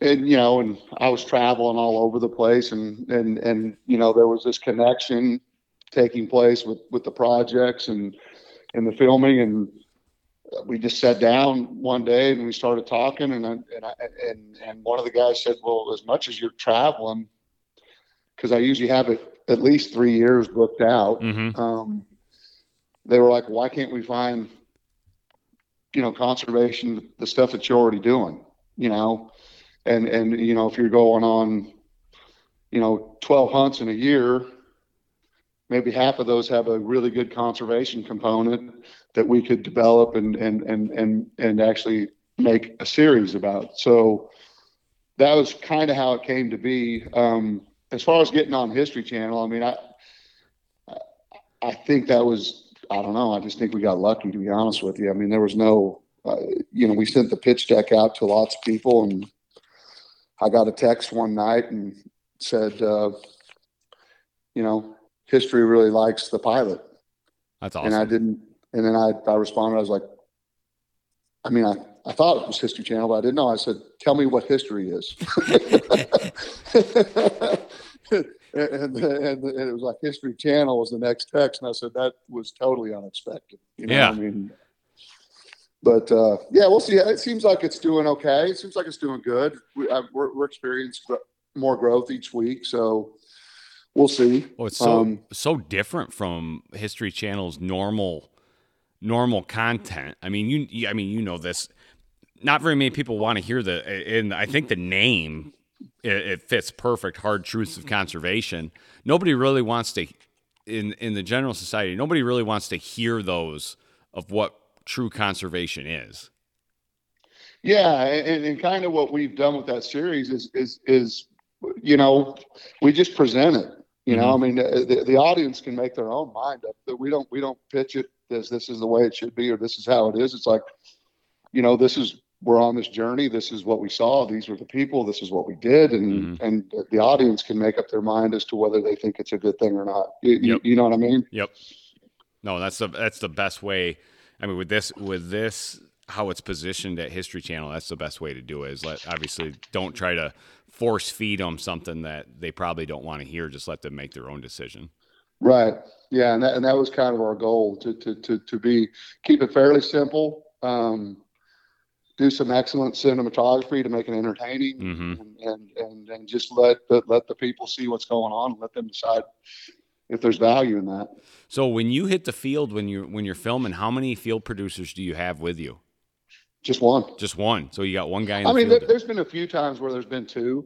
and, you know, and I was traveling all over the place and, and, and, you know, there was this connection taking place with, with the projects and, and the filming. And we just sat down one day and we started talking, and I, and, I, and and one of the guys said, well, as much as you're traveling, because I usually have it at least three years booked out, mm-hmm. um, they were like, why can't we find, you know, conservation, the stuff that you're already doing, you know, and, and, you know, if you're going on, you know, twelve hunts in a year, maybe half of those have a really good conservation component that we could develop and, and, and, and, and actually make a series about. So that was kind of how it came to be. Um, as far as getting on History Channel, I mean, I, I think that was, I don't know. I just think we got lucky, to be honest with you. I mean, there was no, uh, you know, we sent the pitch deck out to lots of people, and I got a text one night and said, uh, you know, History really likes the pilot. That's awesome. And I didn't, and then I, I responded, I was like, I mean, I, I thought it was History Channel, but I didn't know. I said, tell me what history is. And, and, and it was like History Channel was the next text. And I said, that was totally unexpected. You know yeah. what I mean? But, uh, yeah, we'll see. It seems like it's doing okay. It seems like it's doing good. We, I, we're, we're experiencing more growth each week. So we'll see. Well, it's so, um, so different from History Channel's normal normal content. I mean, you, I mean, you know this. Not very many people want to hear the, and I think the name, it, it fits perfect, Hard Truths of Conservation. Nobody really wants to, in, in the general society, nobody really wants to hear those of what true conservation is. Yeah, and, and kind of what we've done with that series is, is, is you know, we just present it. You know, mm-hmm. I mean, the, the audience can make their own mind up. That we don't we don't pitch it as this is the way it should be or this is how it is. It's like, you know, this is, we're on this journey. This is what we saw. These were the people. This is what we did. And mm-hmm. and the audience can make up their mind as to whether they think it's a good thing or not. You, yep. you, you know what I mean? Yep. No, that's the that's the best way. I mean, with this with this how it's positioned at History Channel, that's the best way to do it. Is let obviously don't try to force feed them something that they probably don't want to hear. Just let them make their own decision. Right. Yeah. And that, and that was kind of our goal to, to, to, to be, keep it fairly simple, um, do some excellent cinematography to make it entertaining mm-hmm. and, and, and, and just let, the, let the people see what's going on and let them decide if there's value in that. So when you hit the field, when you're, when you're filming, how many field producers do you have with you? Just one. Just one. So you got one guy in the field. I mean, there, there's been a few times where there's been two,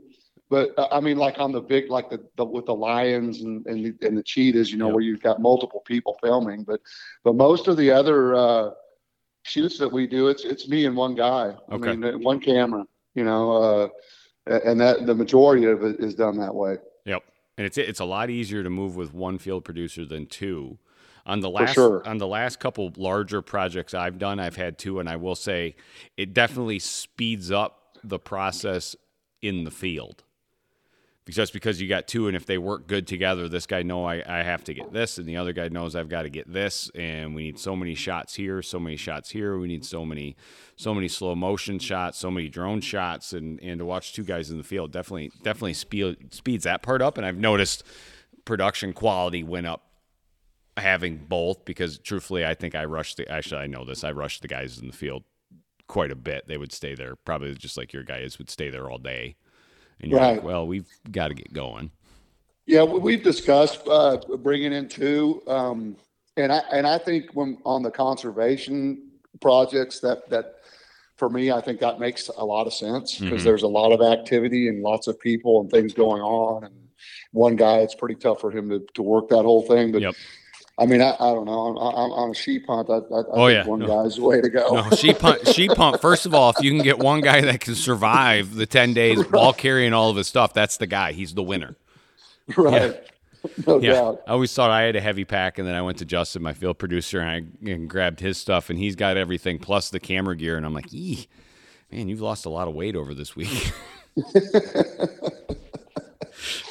but uh, I mean, like on the big, like the, the with the lions and and the, and the cheetahs, you know, yep. where you've got multiple people filming. But but most of the other uh, shoots that we do, it's it's me and one guy. I okay. mean, one camera. You know, uh, and that the majority of it is done that way. Yep. And it's it's a lot easier to move with one field producer than two. On the last, sure. on the last couple larger projects I've done, I've had two, and I will say it definitely speeds up the process in the field. Just because you got two, and if they work good together, this guy know I, I have to get this, and the other guy knows I've got to get this, and we need so many shots here, so many shots here, we need so many so many slow motion shots, so many drone shots, and, and to watch two guys in the field definitely definitely speed, speeds that part up, and I've noticed production quality went up having both, because truthfully I think I rushed the actually I know this I rushed the guys in the field quite a bit. They would stay there probably just like your guys would stay there all day, and you're right. Like, well, we've got to get going. Yeah, we've discussed uh bringing in two, um and I and I think when on the conservation projects that that for me, I think that makes a lot of sense because mm-hmm. there's a lot of activity and lots of people and things going on, and one guy, it's pretty tough for him to, to work that whole thing. But yep. I mean, I, I don't know. I'm, I'm on a sheep hunt. I, I, I oh, think yeah. one no. guy's the way to go. No, sheep hunt. Sheep hunt. First of all, if you can get one guy that can survive the ten days right. while carrying all of his stuff, that's the guy. He's the winner. Right. Yeah. No yeah. doubt. I always thought I had a heavy pack, and then I went to Justin, my field producer, and I and grabbed his stuff, and he's got everything plus the camera gear, and I'm like, "Ee, man, you've lost a lot of weight over this week."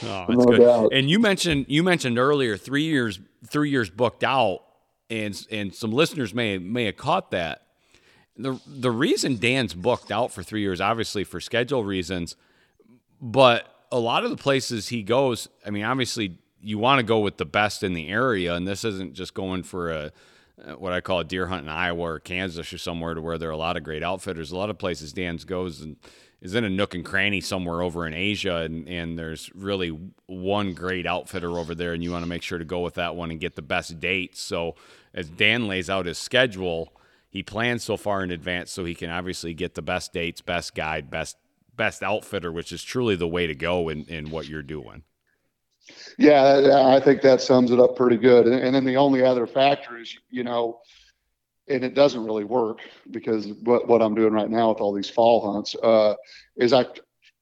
Oh, that's no good. Doubt. And you mentioned you mentioned earlier three years three years booked out, and and some listeners may may have caught that. The the reason Dan's booked out for three years, obviously for schedule reasons, but a lot of the places he goes, I mean, obviously you want to go with the best in the area, and this isn't just going for a what I call a deer hunt in Iowa or Kansas or somewhere to where there are a lot of great outfitters. A lot of places Dan's goes and is in a nook and cranny somewhere over in Asia, and, and there's really one great outfitter over there, and you want to make sure to go with that one and get the best dates. So as Dan lays out his schedule, he plans so far in advance so he can obviously get the best dates, best guide, best best outfitter, which is truly the way to go in, in what you're doing. Yeah, I think that sums it up pretty good. And then the only other factor is, you know, and it doesn't really work because what, what I'm doing right now with all these fall hunts uh, is I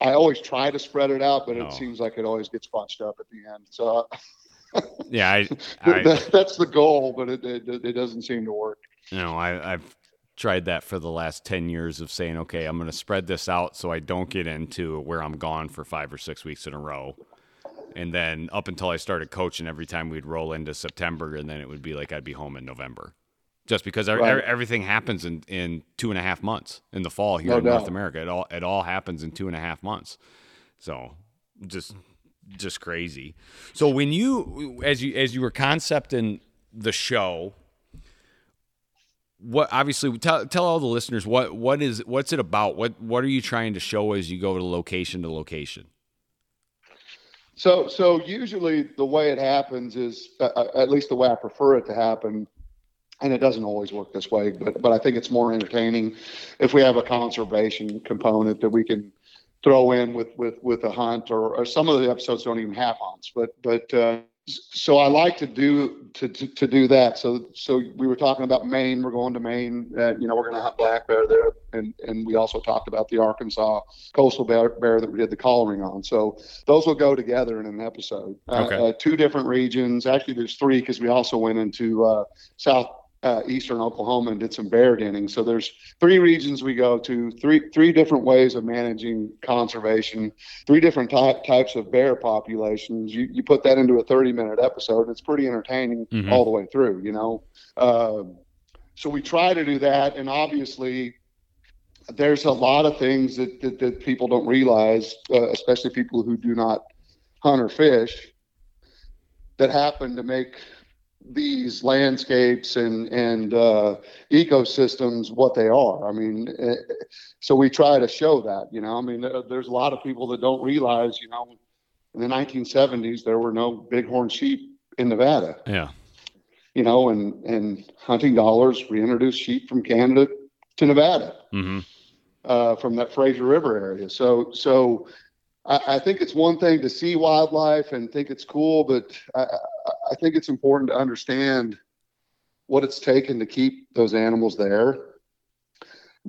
I always try to spread it out, but no. it seems like it always gets bunched up at the end. So yeah, I, I, that, that's the goal, but it, it it doesn't seem to work. You know, I, I've tried that for the last ten years of saying, okay, I'm going to spread this out so I don't get into where I'm gone for five or six weeks in a row. And then up until I started coaching, every time we'd roll into September, and then it would be like I'd be home in November. just because right. our, everything happens in, in two and a half months in the fall here no in doubt. North America. It all, it all happens in two and a half months. So just, just crazy. So when you, as you, as you were concepting the show, what, obviously tell, tell all the listeners, what, what is, what's it about? What, what are you trying to show as you go to location to location? So, so usually the way it happens is, uh, at least the way I prefer it to happen, and it doesn't always work this way, but but I think it's more entertaining if we have a conservation component that we can throw in with with with a hunt, or, or some of the episodes don't even have hunts. But but uh, so I like to do to, to to do that. So so we were talking about Maine. We're going to Maine. Uh, you know, we're going to hunt black bear there, and and we also talked about the Arkansas coastal bear, bear that we did the collaring on. So those will go together in an episode. Okay. Uh, uh, two different regions. Actually, there's three because we also went into uh, South. Uh, Eastern Oklahoma and did some bear denning. So there's three regions we go to, three three different ways of managing conservation, three different ty- types of bear populations. You you put that into a thirty minute episode, it's pretty entertaining mm-hmm. all the way through, you know. Uh, so we try to do that, and obviously there's a lot of things that that, that people don't realize, uh, especially people who do not hunt or fish, that happen to make these landscapes and and uh ecosystems what they are. I mean, so we try to show that, you know. I mean, there's a lot of people that don't realize, you know, in the nineteen seventies there were no bighorn sheep in Nevada. Yeah. You know, and and hunting dollars reintroduced sheep from Canada to Nevada mm-hmm. uh from that Fraser River area. So so I think it's one thing to see wildlife and think it's cool, but I, I think it's important to understand what it's taken to keep those animals there,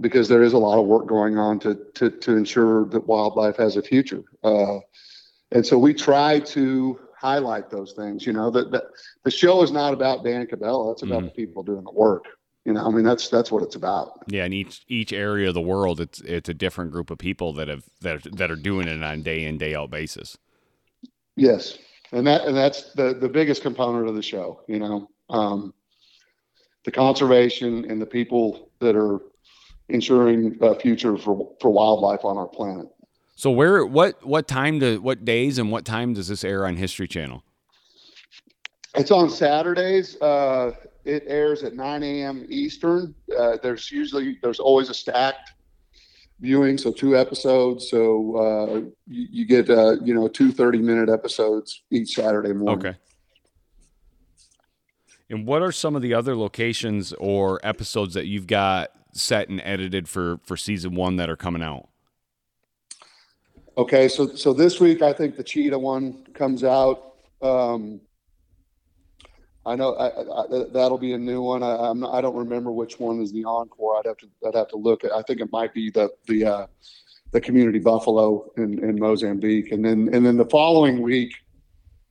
because there is a lot of work going on to to, to ensure that wildlife has a future. Uh, and so we try to highlight those things. You know, that the, the show is not about Dan Cabela. It's about mm-hmm. the people doing the work. You know, I mean, that's that's what it's about. Yeah, and each each area of the world, it's it's a different group of people that have that are, that are doing it on day in day out basis. Yes, and that and that's the the biggest component of the show. You know, um, the conservation and the people that are ensuring a future for for wildlife on our planet. So, where what what time to what days and what time does this air on History Channel? It's on Saturdays. Uh, it airs at nine a.m. Eastern. Uh, there's usually, there's always a stacked viewing, so two episodes. So uh, you, you get, uh, you know, two thirty minute episodes each Saturday morning. Okay. And what are some of the other locations or episodes that you've got set and edited for, for season one that are coming out? Okay, so so this week I think the cheetah one comes out. Um I know I, I, that'll be a new one. I, I'm not, I don't remember which one is the encore. I'd have to I'd have to look at. I think it might be the the uh, the community buffalo in, in Mozambique, and then and then the following week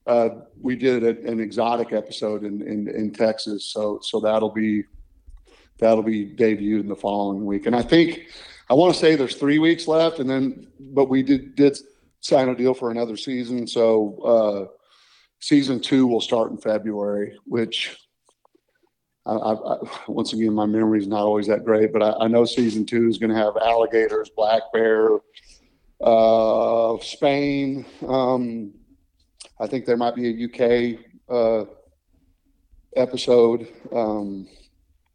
uh, we did a, an exotic episode in, in, in Texas. So so that'll be that'll be debuted in the following week. And I think I want to say there's three weeks left, and then but we did did sign a deal for another season. So. Uh, Season two will start in February, which I, I, I, once again, my memory is not always that great, but I, I know season two is going to have alligators, black bear, uh, Spain. Um, I think there might be a U K uh, episode, um,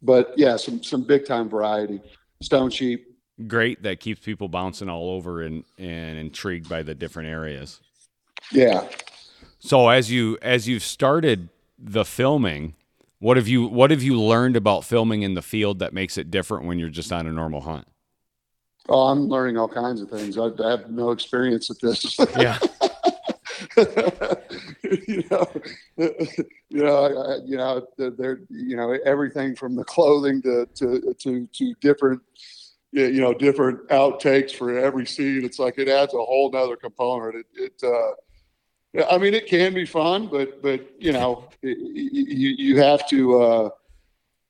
but yeah, some, some big time variety, stone sheep. Great. That keeps people bouncing all over and, and intrigued by the different areas. Yeah. So as you as you've started the filming, what have you what have you learned about filming in the field that makes it different when you're just on a normal hunt? Oh, I'm learning all kinds of things. I, I have no experience at this. Yeah. you know, you know, you know, there, you know, everything from the clothing to to to, to different. Yeah, you know, different outtakes for every scene. It's like it adds a whole nother component. It. it uh, I mean, it can be fun, but, but you know, you, you have to uh,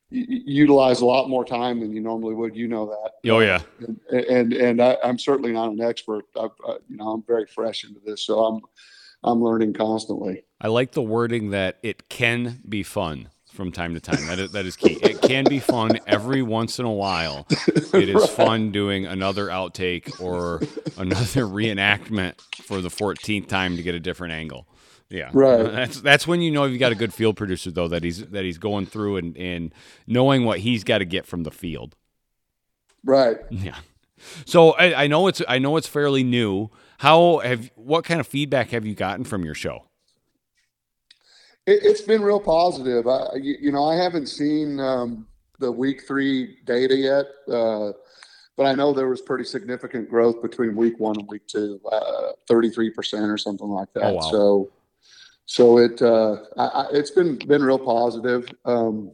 utilize a lot more time than you normally would. You know that. Oh, yeah. And and, and I, I'm certainly not an expert. I, I, you know, I'm very fresh into this, so I'm I'm learning constantly. I like the wording that it can be fun. from time to time. That is, that is key. It can be fun every once in a while. It is right. fun doing another outtake or another reenactment for the fourteenth time to get a different angle. Yeah, right. That's that's when you know you've got a good field producer, though, that he's that he's going through and, and knowing what he's got to get from the field. Right. Yeah. So I, I know it's I know it's fairly new. How have what kind of feedback have you gotten from your show? It, it's been real positive. I you know I haven't seen um, the week three data yet, uh, but I know there was pretty significant growth between week one and week two, thirty-three percent or something like that. Oh, wow. So. So it uh, I, it's been been real positive. Um,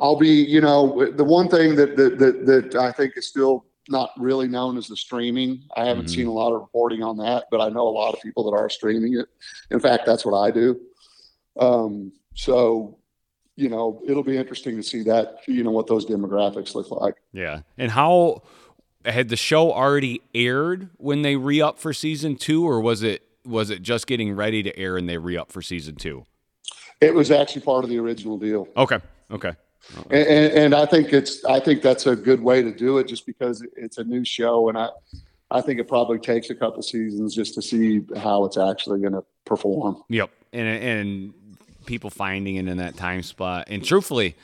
I'll be, you know, the one thing that, that that that I think is still not really known is the streaming. I haven't mm-hmm. seen a lot of reporting on that, but I know a lot of people that are streaming it. In fact, that's what I do. Um, so, you know, it'll be interesting to see that, you know, what those demographics look like. Yeah, and how had the show already aired when they re-up for season two, or was it? Was it just getting ready to air and they re-up for season two? It was actually part of the original deal. Okay. Okay. Right. And, and, and I think it's, I think that's a good way to do it just because it's a new show. And I, I think it probably takes a couple seasons just to see how it's actually going to perform. Yep. And, and people finding it in that time spot, and truthfully,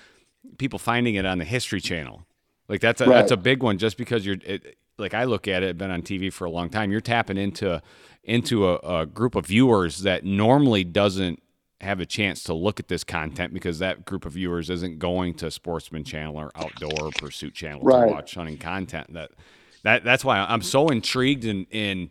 people finding it on the History Channel. Like that's a, right. that's a big one just because you're it, like, I look at it, been on T V for a long time. You're tapping into, into a, a group of viewers that normally doesn't have a chance to look at this content because that group of viewers isn't going to Sportsman Channel or Outdoor Pursuit Channel right. to watch hunting content. That, that that's why I'm so intrigued and, and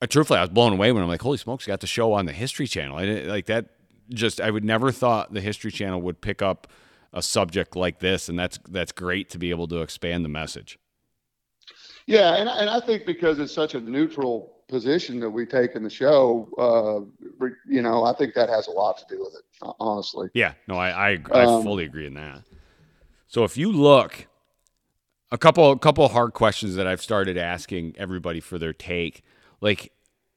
uh, truthfully, I was blown away when I'm like, holy smokes, got the show on the History Channel. I didn't, like that just, I would never thought the History Channel would pick up a subject like this. And that's, that's great to be able to expand the message. Yeah, and and I think because it's such a neutral position that we take in the show, uh, you know, I think that has a lot to do with it, honestly. Yeah, no, I I, I um, fully agree in that. So if you look, a couple a couple of hard questions that I've started asking everybody for their take, like,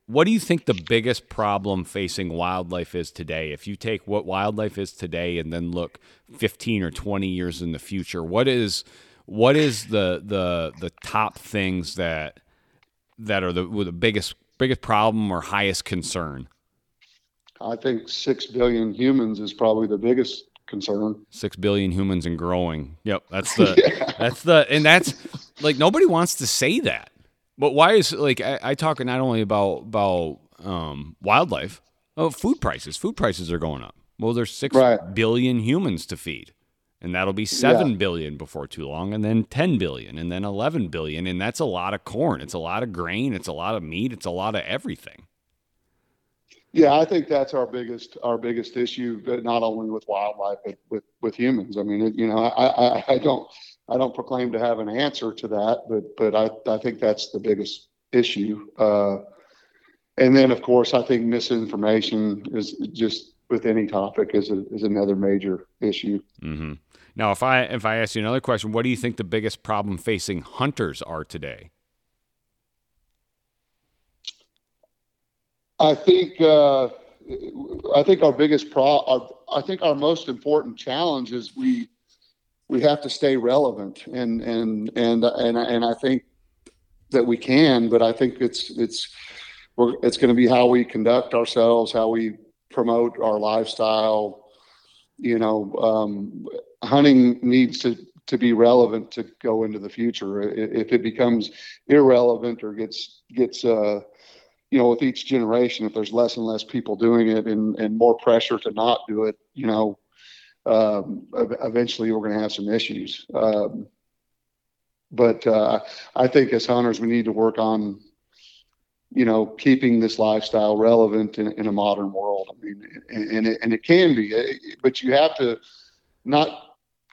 what do you think the biggest problem facing wildlife is today? If you take what wildlife is today and then look fifteen or twenty years in the future, what is... What is the the the top things that that are the the biggest biggest problem or highest concern? I think six billion humans is probably the biggest concern. Six billion humans and growing. Yep, that's the yeah. that's the and that's like nobody wants to say that. But why is like I, I talk not only about about um, wildlife, oh, food prices. Food prices are going up. Well, there's six right. billion humans to feed. And that'll be seven yeah. billion before too long, and then ten billion, and then eleven billion. And that's a lot of corn. It's a lot of grain. It's a lot of meat. It's a lot of everything. Yeah, I think that's our biggest our biggest issue, not only with wildlife, but with, with humans. I mean, you know, I, I, I don't I don't proclaim to have an answer to that, but but I, I think that's the biggest issue. Uh, and then, of course, I think misinformation is just with any topic is a, is another major issue. Mm-hmm. Now, if I if I ask you another question, what do you think the biggest problem facing hunters are today? I think uh, I think our biggest problem, I think our most important challenge is we we have to stay relevant, and and and and and I think that we can, but I think it's it's we're, it's going to be how we conduct ourselves, how we promote our lifestyle. You know, um, hunting needs to, to be relevant to go into the future. If it becomes irrelevant or gets, gets uh, you know, with each generation, if there's less and less people doing it and, and more pressure to not do it, you know, um, eventually we're going to have some issues. Um, but uh, I think as hunters, we need to work on, you know, keeping this lifestyle relevant in, in a modern world. I mean, and, and, it, and it can be, but you have to not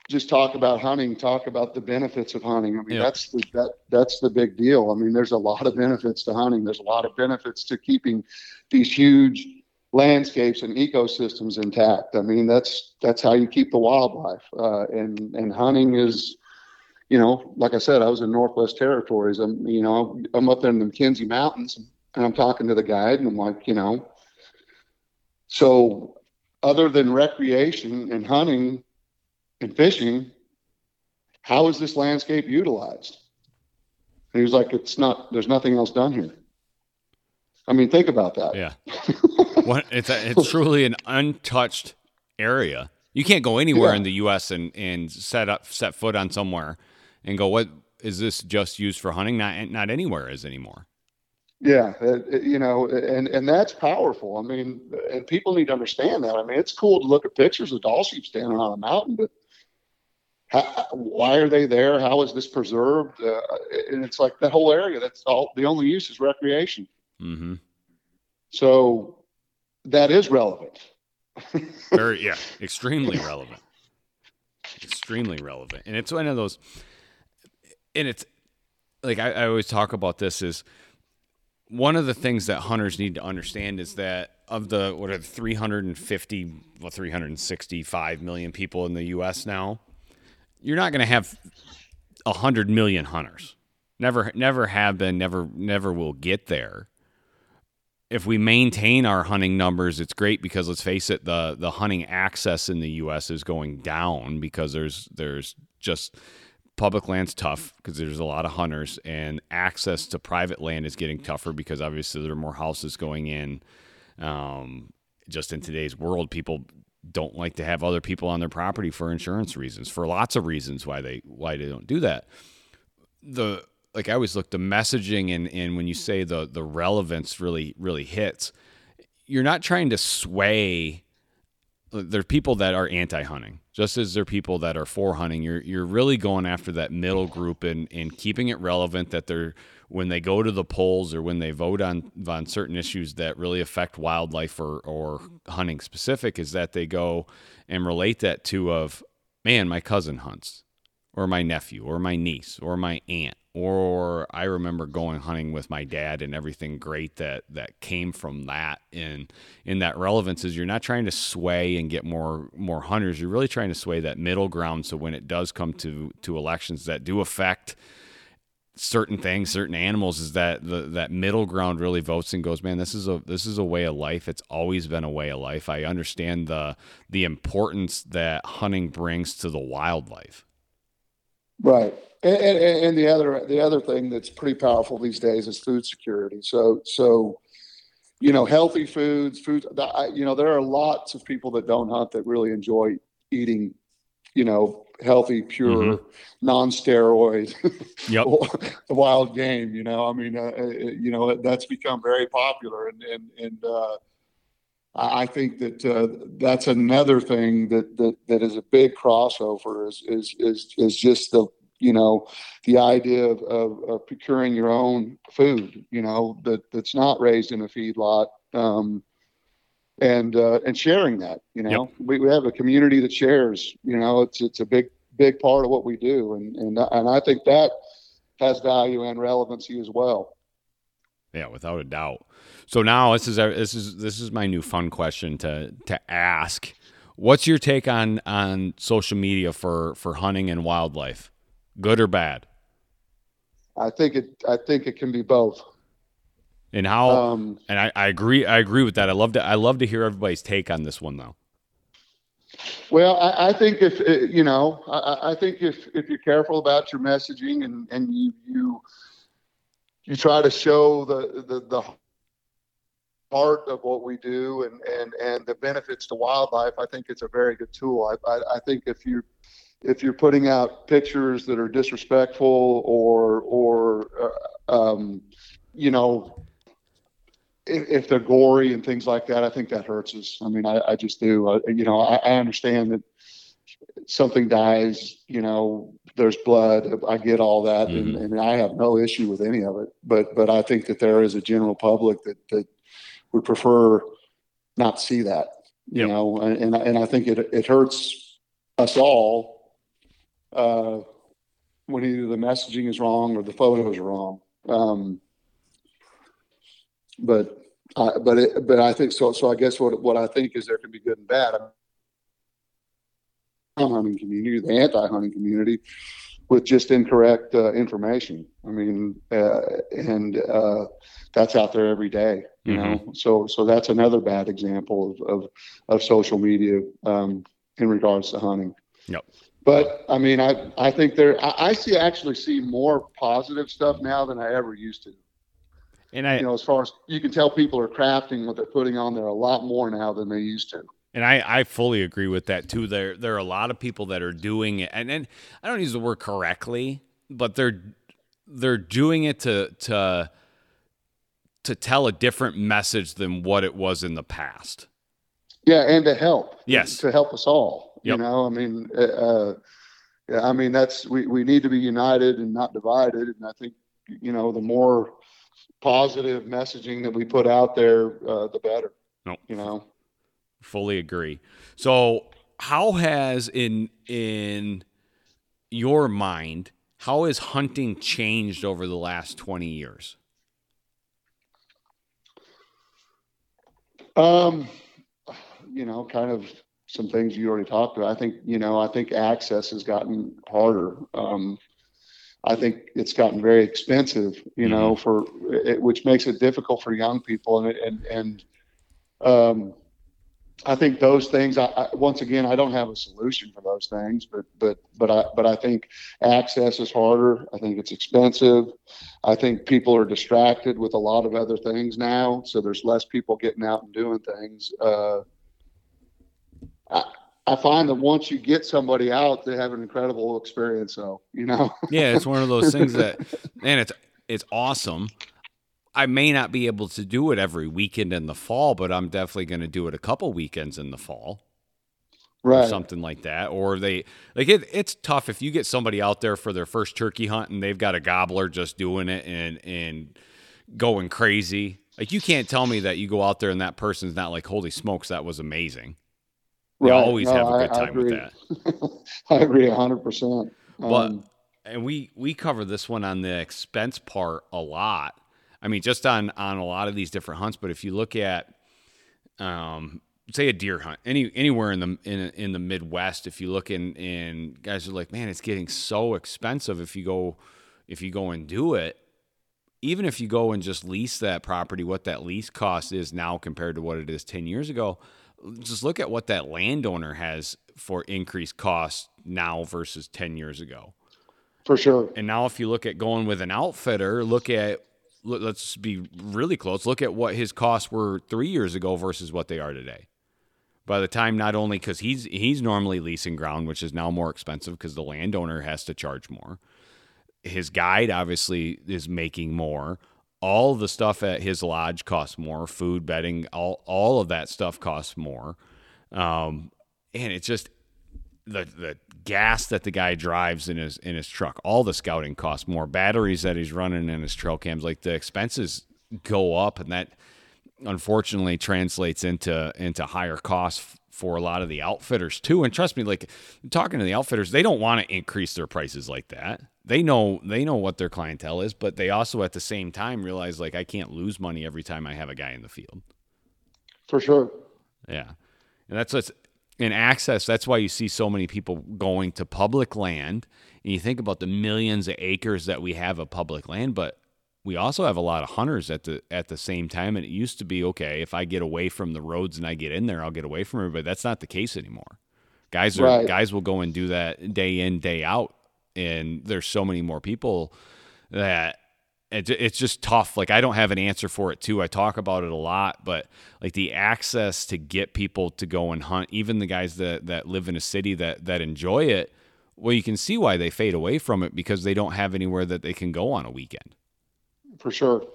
just talk about hunting, talk about the benefits of hunting. I mean, yeah. that's the, that that's the big deal. I mean, there's a lot of benefits to hunting. There's a lot of benefits to keeping these huge landscapes and ecosystems intact. I mean, that's, that's how you keep the wildlife. Uh, and, and hunting is, you know, like I said, I was in Northwest Territories. I'm, you know, I'm up there in the McKenzie Mountains, and I'm talking to the guide, and I'm like, you know, so other than recreation and hunting and fishing, how is this landscape utilized? And he was like, it's not, there's nothing else done here. I mean, think about that. Yeah. What, it's a, it's truly an untouched area. You can't go anywhere yeah. in the U S and, and set up, set foot on somewhere and go, what is this just used for hunting? Not, not anywhere is anymore. Yeah. It, it, you know, and, and that's powerful. I mean, and people need to understand that. I mean, it's cool to look at pictures of doll sheep standing on a mountain, but how, why are they there? How is this preserved? Uh, and it's like that whole area, that's all, the only use is recreation. Mm-hmm. So that is relevant. Very, yeah, extremely relevant. Extremely relevant. And it's one of those, and it's like, I, I always talk about this is one of the things that hunters need to understand is that of the, what are the three hundred fifty, well, three hundred sixty-five million people in the U S now, you're not going to have a hundred million hunters. Never, never have been, never, never will get there. If we maintain our hunting numbers, it's great because let's face it, the, the hunting access in the U S is going down because there's there's just public land's tough because there's a lot of hunters, and access to private land is getting tougher because obviously there are more houses going in. Um, just in today's world, people don't like to have other people on their property for insurance reasons, for lots of reasons why they why they don't do that. The Like I always look, the messaging and, and when you say the the relevance really, really hits, you're not trying to sway. There are people that are anti-hunting, just as there are people that are for hunting. You're you're really going after that middle group and, and keeping it relevant that they're, when they go to the polls or when they vote on, on certain issues that really affect wildlife or, or hunting specific, is that they go and relate that to of, man, my cousin hunts, or my nephew, or my niece, or my aunt. Or I remember going hunting with my dad and everything great that, that came from that. And in that relevance is you're not trying to sway and get more more hunters. You're really trying to sway that middle ground. So when it does come to, to elections that do affect certain things, certain animals, is that the, that middle ground really votes and goes, man, this is a this is a way of life. It's always been a way of life. I understand the the importance that hunting brings to the wildlife. Right. And, and, and the other the other thing that's pretty powerful these days is food security. So, so you know, healthy foods, food, you know, there are lots of people that don't hunt that really enjoy eating, you know, healthy, pure, mm-hmm. non-steroid yep. wild game, you know. I mean, uh, you know, that's become very popular. And, and, and uh, I think that uh, that's another thing that, that, that is a big crossover is is is, is just the, you know, the idea of, of, of procuring your own food, you know, that, that's not raised in a feedlot, um, and, uh, and sharing that, you know, yep. we, we have a community that shares, you know, it's, it's a big, big part of what we do. And, and, and I think that has value and relevancy as well. Yeah, without a doubt. So now this is, this is, this is my new fun question to, to ask. What's your take on, on social media for, for hunting and wildlife? Good or bad? I think it. I think it can be both. And how? Um, and I, I agree. I agree with that. I love to. I love to hear everybody's take on this one, though. Well, I, I think if you know, I, I think if, if you're careful about your messaging and, and you you you try to show the the the heart of what we do and and, and the benefits to wildlife, I think it's a very good tool. I I, I think if you. If you're putting out pictures that are disrespectful or, or, uh, um, you know, if, if they're gory and things like that, I think that hurts us. I mean, I, I just do, uh, you know, I, I understand that something dies, you know, there's blood. I get all that. Mm-hmm. And, and I have no issue with any of it, but, but I think that there is a general public that, that would prefer not see that, you yep. know, and, and I think it, it hurts us all. Uh, when either the messaging is wrong or the photos are wrong, um, but I, but it, but I think so. So I guess what what I think is there can be good and bad. The hunting community, the anti-hunting community, with just incorrect uh, information. I mean, uh, and uh, that's out there every day, you mm-hmm. know. So, so that's another bad example of of, of social media um, in regards to hunting. Yep. But I mean, I I think there I, I see actually see more positive stuff now than I ever used to. And I, you know, as far as you can tell, people are crafting what they're putting on there a lot more now than they used to. And I, I fully agree with that too. There there are a lot of people that are doing it, and and I don't use the word correctly, but they're they're doing it to to to tell a different message than what it was in the past. Yeah, and to help. Yes, to help us all. Yep. You know, I mean, uh, I mean that's we, we need to be united and not divided. And I think you know the more positive messaging that we put out there, uh, the better. No, nope. You know. Fully agree. So how has in in your mind, how has hunting changed over the last twenty years? Um, you know, kind of some things you already talked about. I think, you know, I think access has gotten harder. Um, I think it's gotten very expensive, you mm-hmm. know, for it, which makes it difficult for young people. And, and, and, um, I think those things. I, I, once again, I don't have a solution for those things, but but but I but I think access is harder. I think it's expensive. I think people are distracted with a lot of other things now, so there's less people getting out and doing things. Uh, I I find that once you get somebody out, they have an incredible experience. So you know, yeah, it's one of those things that, man, it's it's awesome. I may not be able to do it every weekend in the fall, but I'm definitely going to do it a couple weekends in the fall, right? Or something like that. Or they like it, it's tough if you get somebody out there for their first turkey hunt and they've got a gobbler just doing it and and going crazy. Like you can't tell me that you go out there and that person's not like, holy smokes, that was amazing. Right. You always no, have a good I, time I with that. I agree a hundred percent. But and we we cover this one on the expense part a lot. I mean, just on, on a lot of these different hunts, but if you look at, um, say a deer hunt, any anywhere in the in in the Midwest, if you look in, in guys are like, man, it's getting so expensive if you go if you go and do it. Even if you go and just lease that property, what that lease cost is now compared to what it is ten years ago, just look at what that landowner has for increased costs now versus ten years ago. For sure. And now if you look at going with an outfitter, look at let's be really close. Look at what his costs were three years ago versus what they are today. By the time, not only because he's he's normally leasing ground, which is now more expensive because the landowner has to charge more. His guide obviously is making more. All the stuff at his lodge costs more. Food, bedding, all all of that stuff costs more. Um, and it's just the the gas that the guy drives in his in his truck, all the scouting costs more, batteries that he's running in his trail cams, like the expenses go up, and that unfortunately translates into into higher costs for a lot of the outfitters too. And trust me, like talking to the outfitters, they don't want to increase their prices like that. They know they know what their clientele is, but they also at the same time realize like I can't lose money every time I have a guy in the field. For sure. Yeah. And that's what's and access, that's why you see so many people going to public land. And you think about the millions of acres that we have of public land, but we also have a lot of hunters at the at the same time. And it used to be, okay, if I get away from the roads and I get in there, I'll get away from everybody. That's not the case anymore. Guys are right. Guys will go and do that day in, day out. And there's so many more people that it, it's just tough. Like I don't have an answer for it too. I talk about it a lot, but like the access to get people to go and hunt, even the guys that, that live in a city that, that enjoy it, well, you can see why they fade away from it because they don't have anywhere that they can go on a weekend. For sure.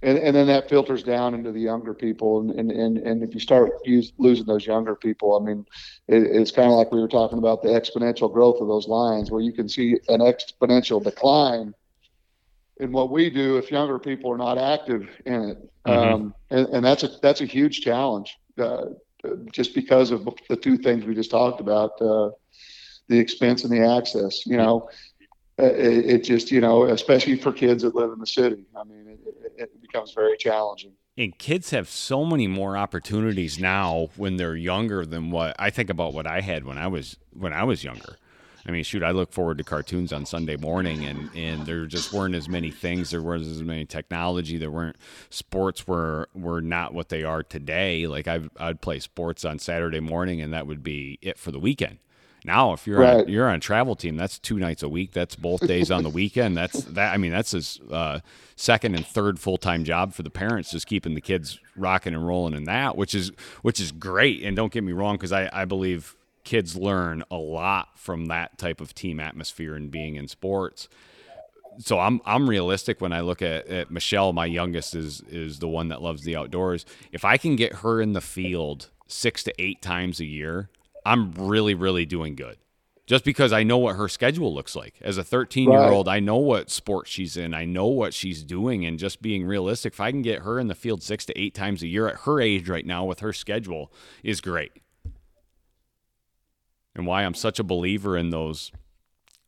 And and then that filters down into the younger people. And, and, and, and if you start use, losing those younger people, I mean, it, it's kind of like we were talking about the exponential growth of those lines where you can see an exponential decline in what we do if younger people are not active in it. Mm-hmm. Um, and, and that's a, that's a huge challenge uh, just because of the two things we just talked about, uh, the expense and the access, you know, it, it just, you know, especially for kids that live in the city, I mean, it, it becomes very challenging. And kids have so many more opportunities now when they're younger than what I think about what I had when I was, when I was younger. I mean, shoot, I look forward to cartoons on Sunday morning, and, and there just weren't as many things. There wasn't as many technology. There weren't sports were were not what they are today. Like I've, I'd play sports on Saturday morning, and that would be it for the weekend. Now, if you're right. on, you're on a travel team, that's two nights a week. That's both days on the weekend. That's that. I mean, that's his uh, second and third full time job for the parents, just keeping the kids rocking and rolling in that, which is which is great. And don't get me wrong, because I, I believe kids learn a lot from that type of team atmosphere and being in sports. So I'm I'm realistic when I look at, at Michelle. My youngest is is the one that loves the outdoors. If I can get her in the field six to eight times a year, I'm really, really doing good, just because I know what her schedule looks like. As a thirteen-year-old, right. I know what sport she's in. I know what she's doing. And just being realistic, if I can get her in the field six to eight times a year at her age right now with her schedule is great. And why I'm such a believer in those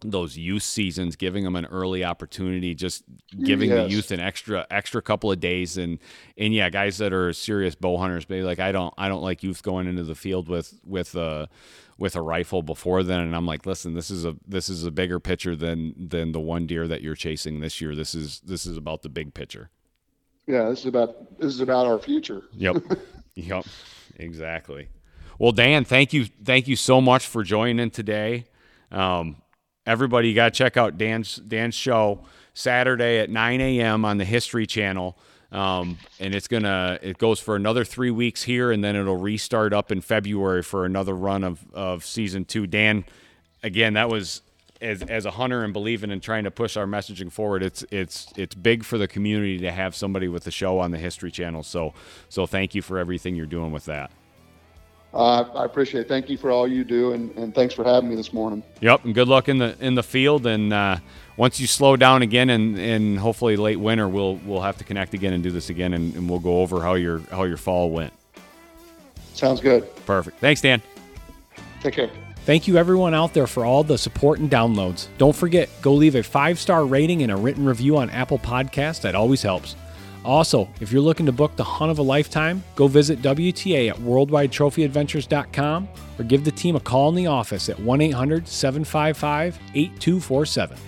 those youth seasons, giving them an early opportunity, just giving yes. the youth an extra extra couple of days. And and yeah, guys that are serious bow hunters, maybe like I don't I don't like youth going into the field with with a with a rifle before then. And I'm like, listen, this is a this is a bigger picture than than the one deer that you're chasing this year. This is this is about the big picture. Yeah, this is about this is about our future. Yep. Yep. Exactly. Well, Dan, thank you thank you so much for joining today. Um Everybody, you got to check out Dan's Dan's show Saturday at nine a.m. on the History Channel, um, and it's gonna it goes for another three weeks here, and then it'll restart up in February for another run of, of season two. Dan, again, that was as as a hunter and believing and trying to push our messaging forward. It's it's it's big for the community to have somebody with the show on the History Channel. So so thank you for everything you're doing with that. Uh, I appreciate it. Thank you for all you do, and, and thanks for having me this morning. Yep, and good luck in the in the field. And uh, once you slow down again, and, and hopefully late winter, we'll we'll have to connect again and do this again, and, and we'll go over how your how your fall went. Sounds good. Perfect. Thanks, Dan. Take care. Thank you, everyone out there, for all the support and downloads. Don't forget, go leave a five-star rating and a written review on Apple Podcasts. That always helps. Also, if you're looking to book the hunt of a lifetime, go visit W T A at worldwide trophy adventures dot com or give the team a call in the office at one eight hundred seven five five eight two four seven.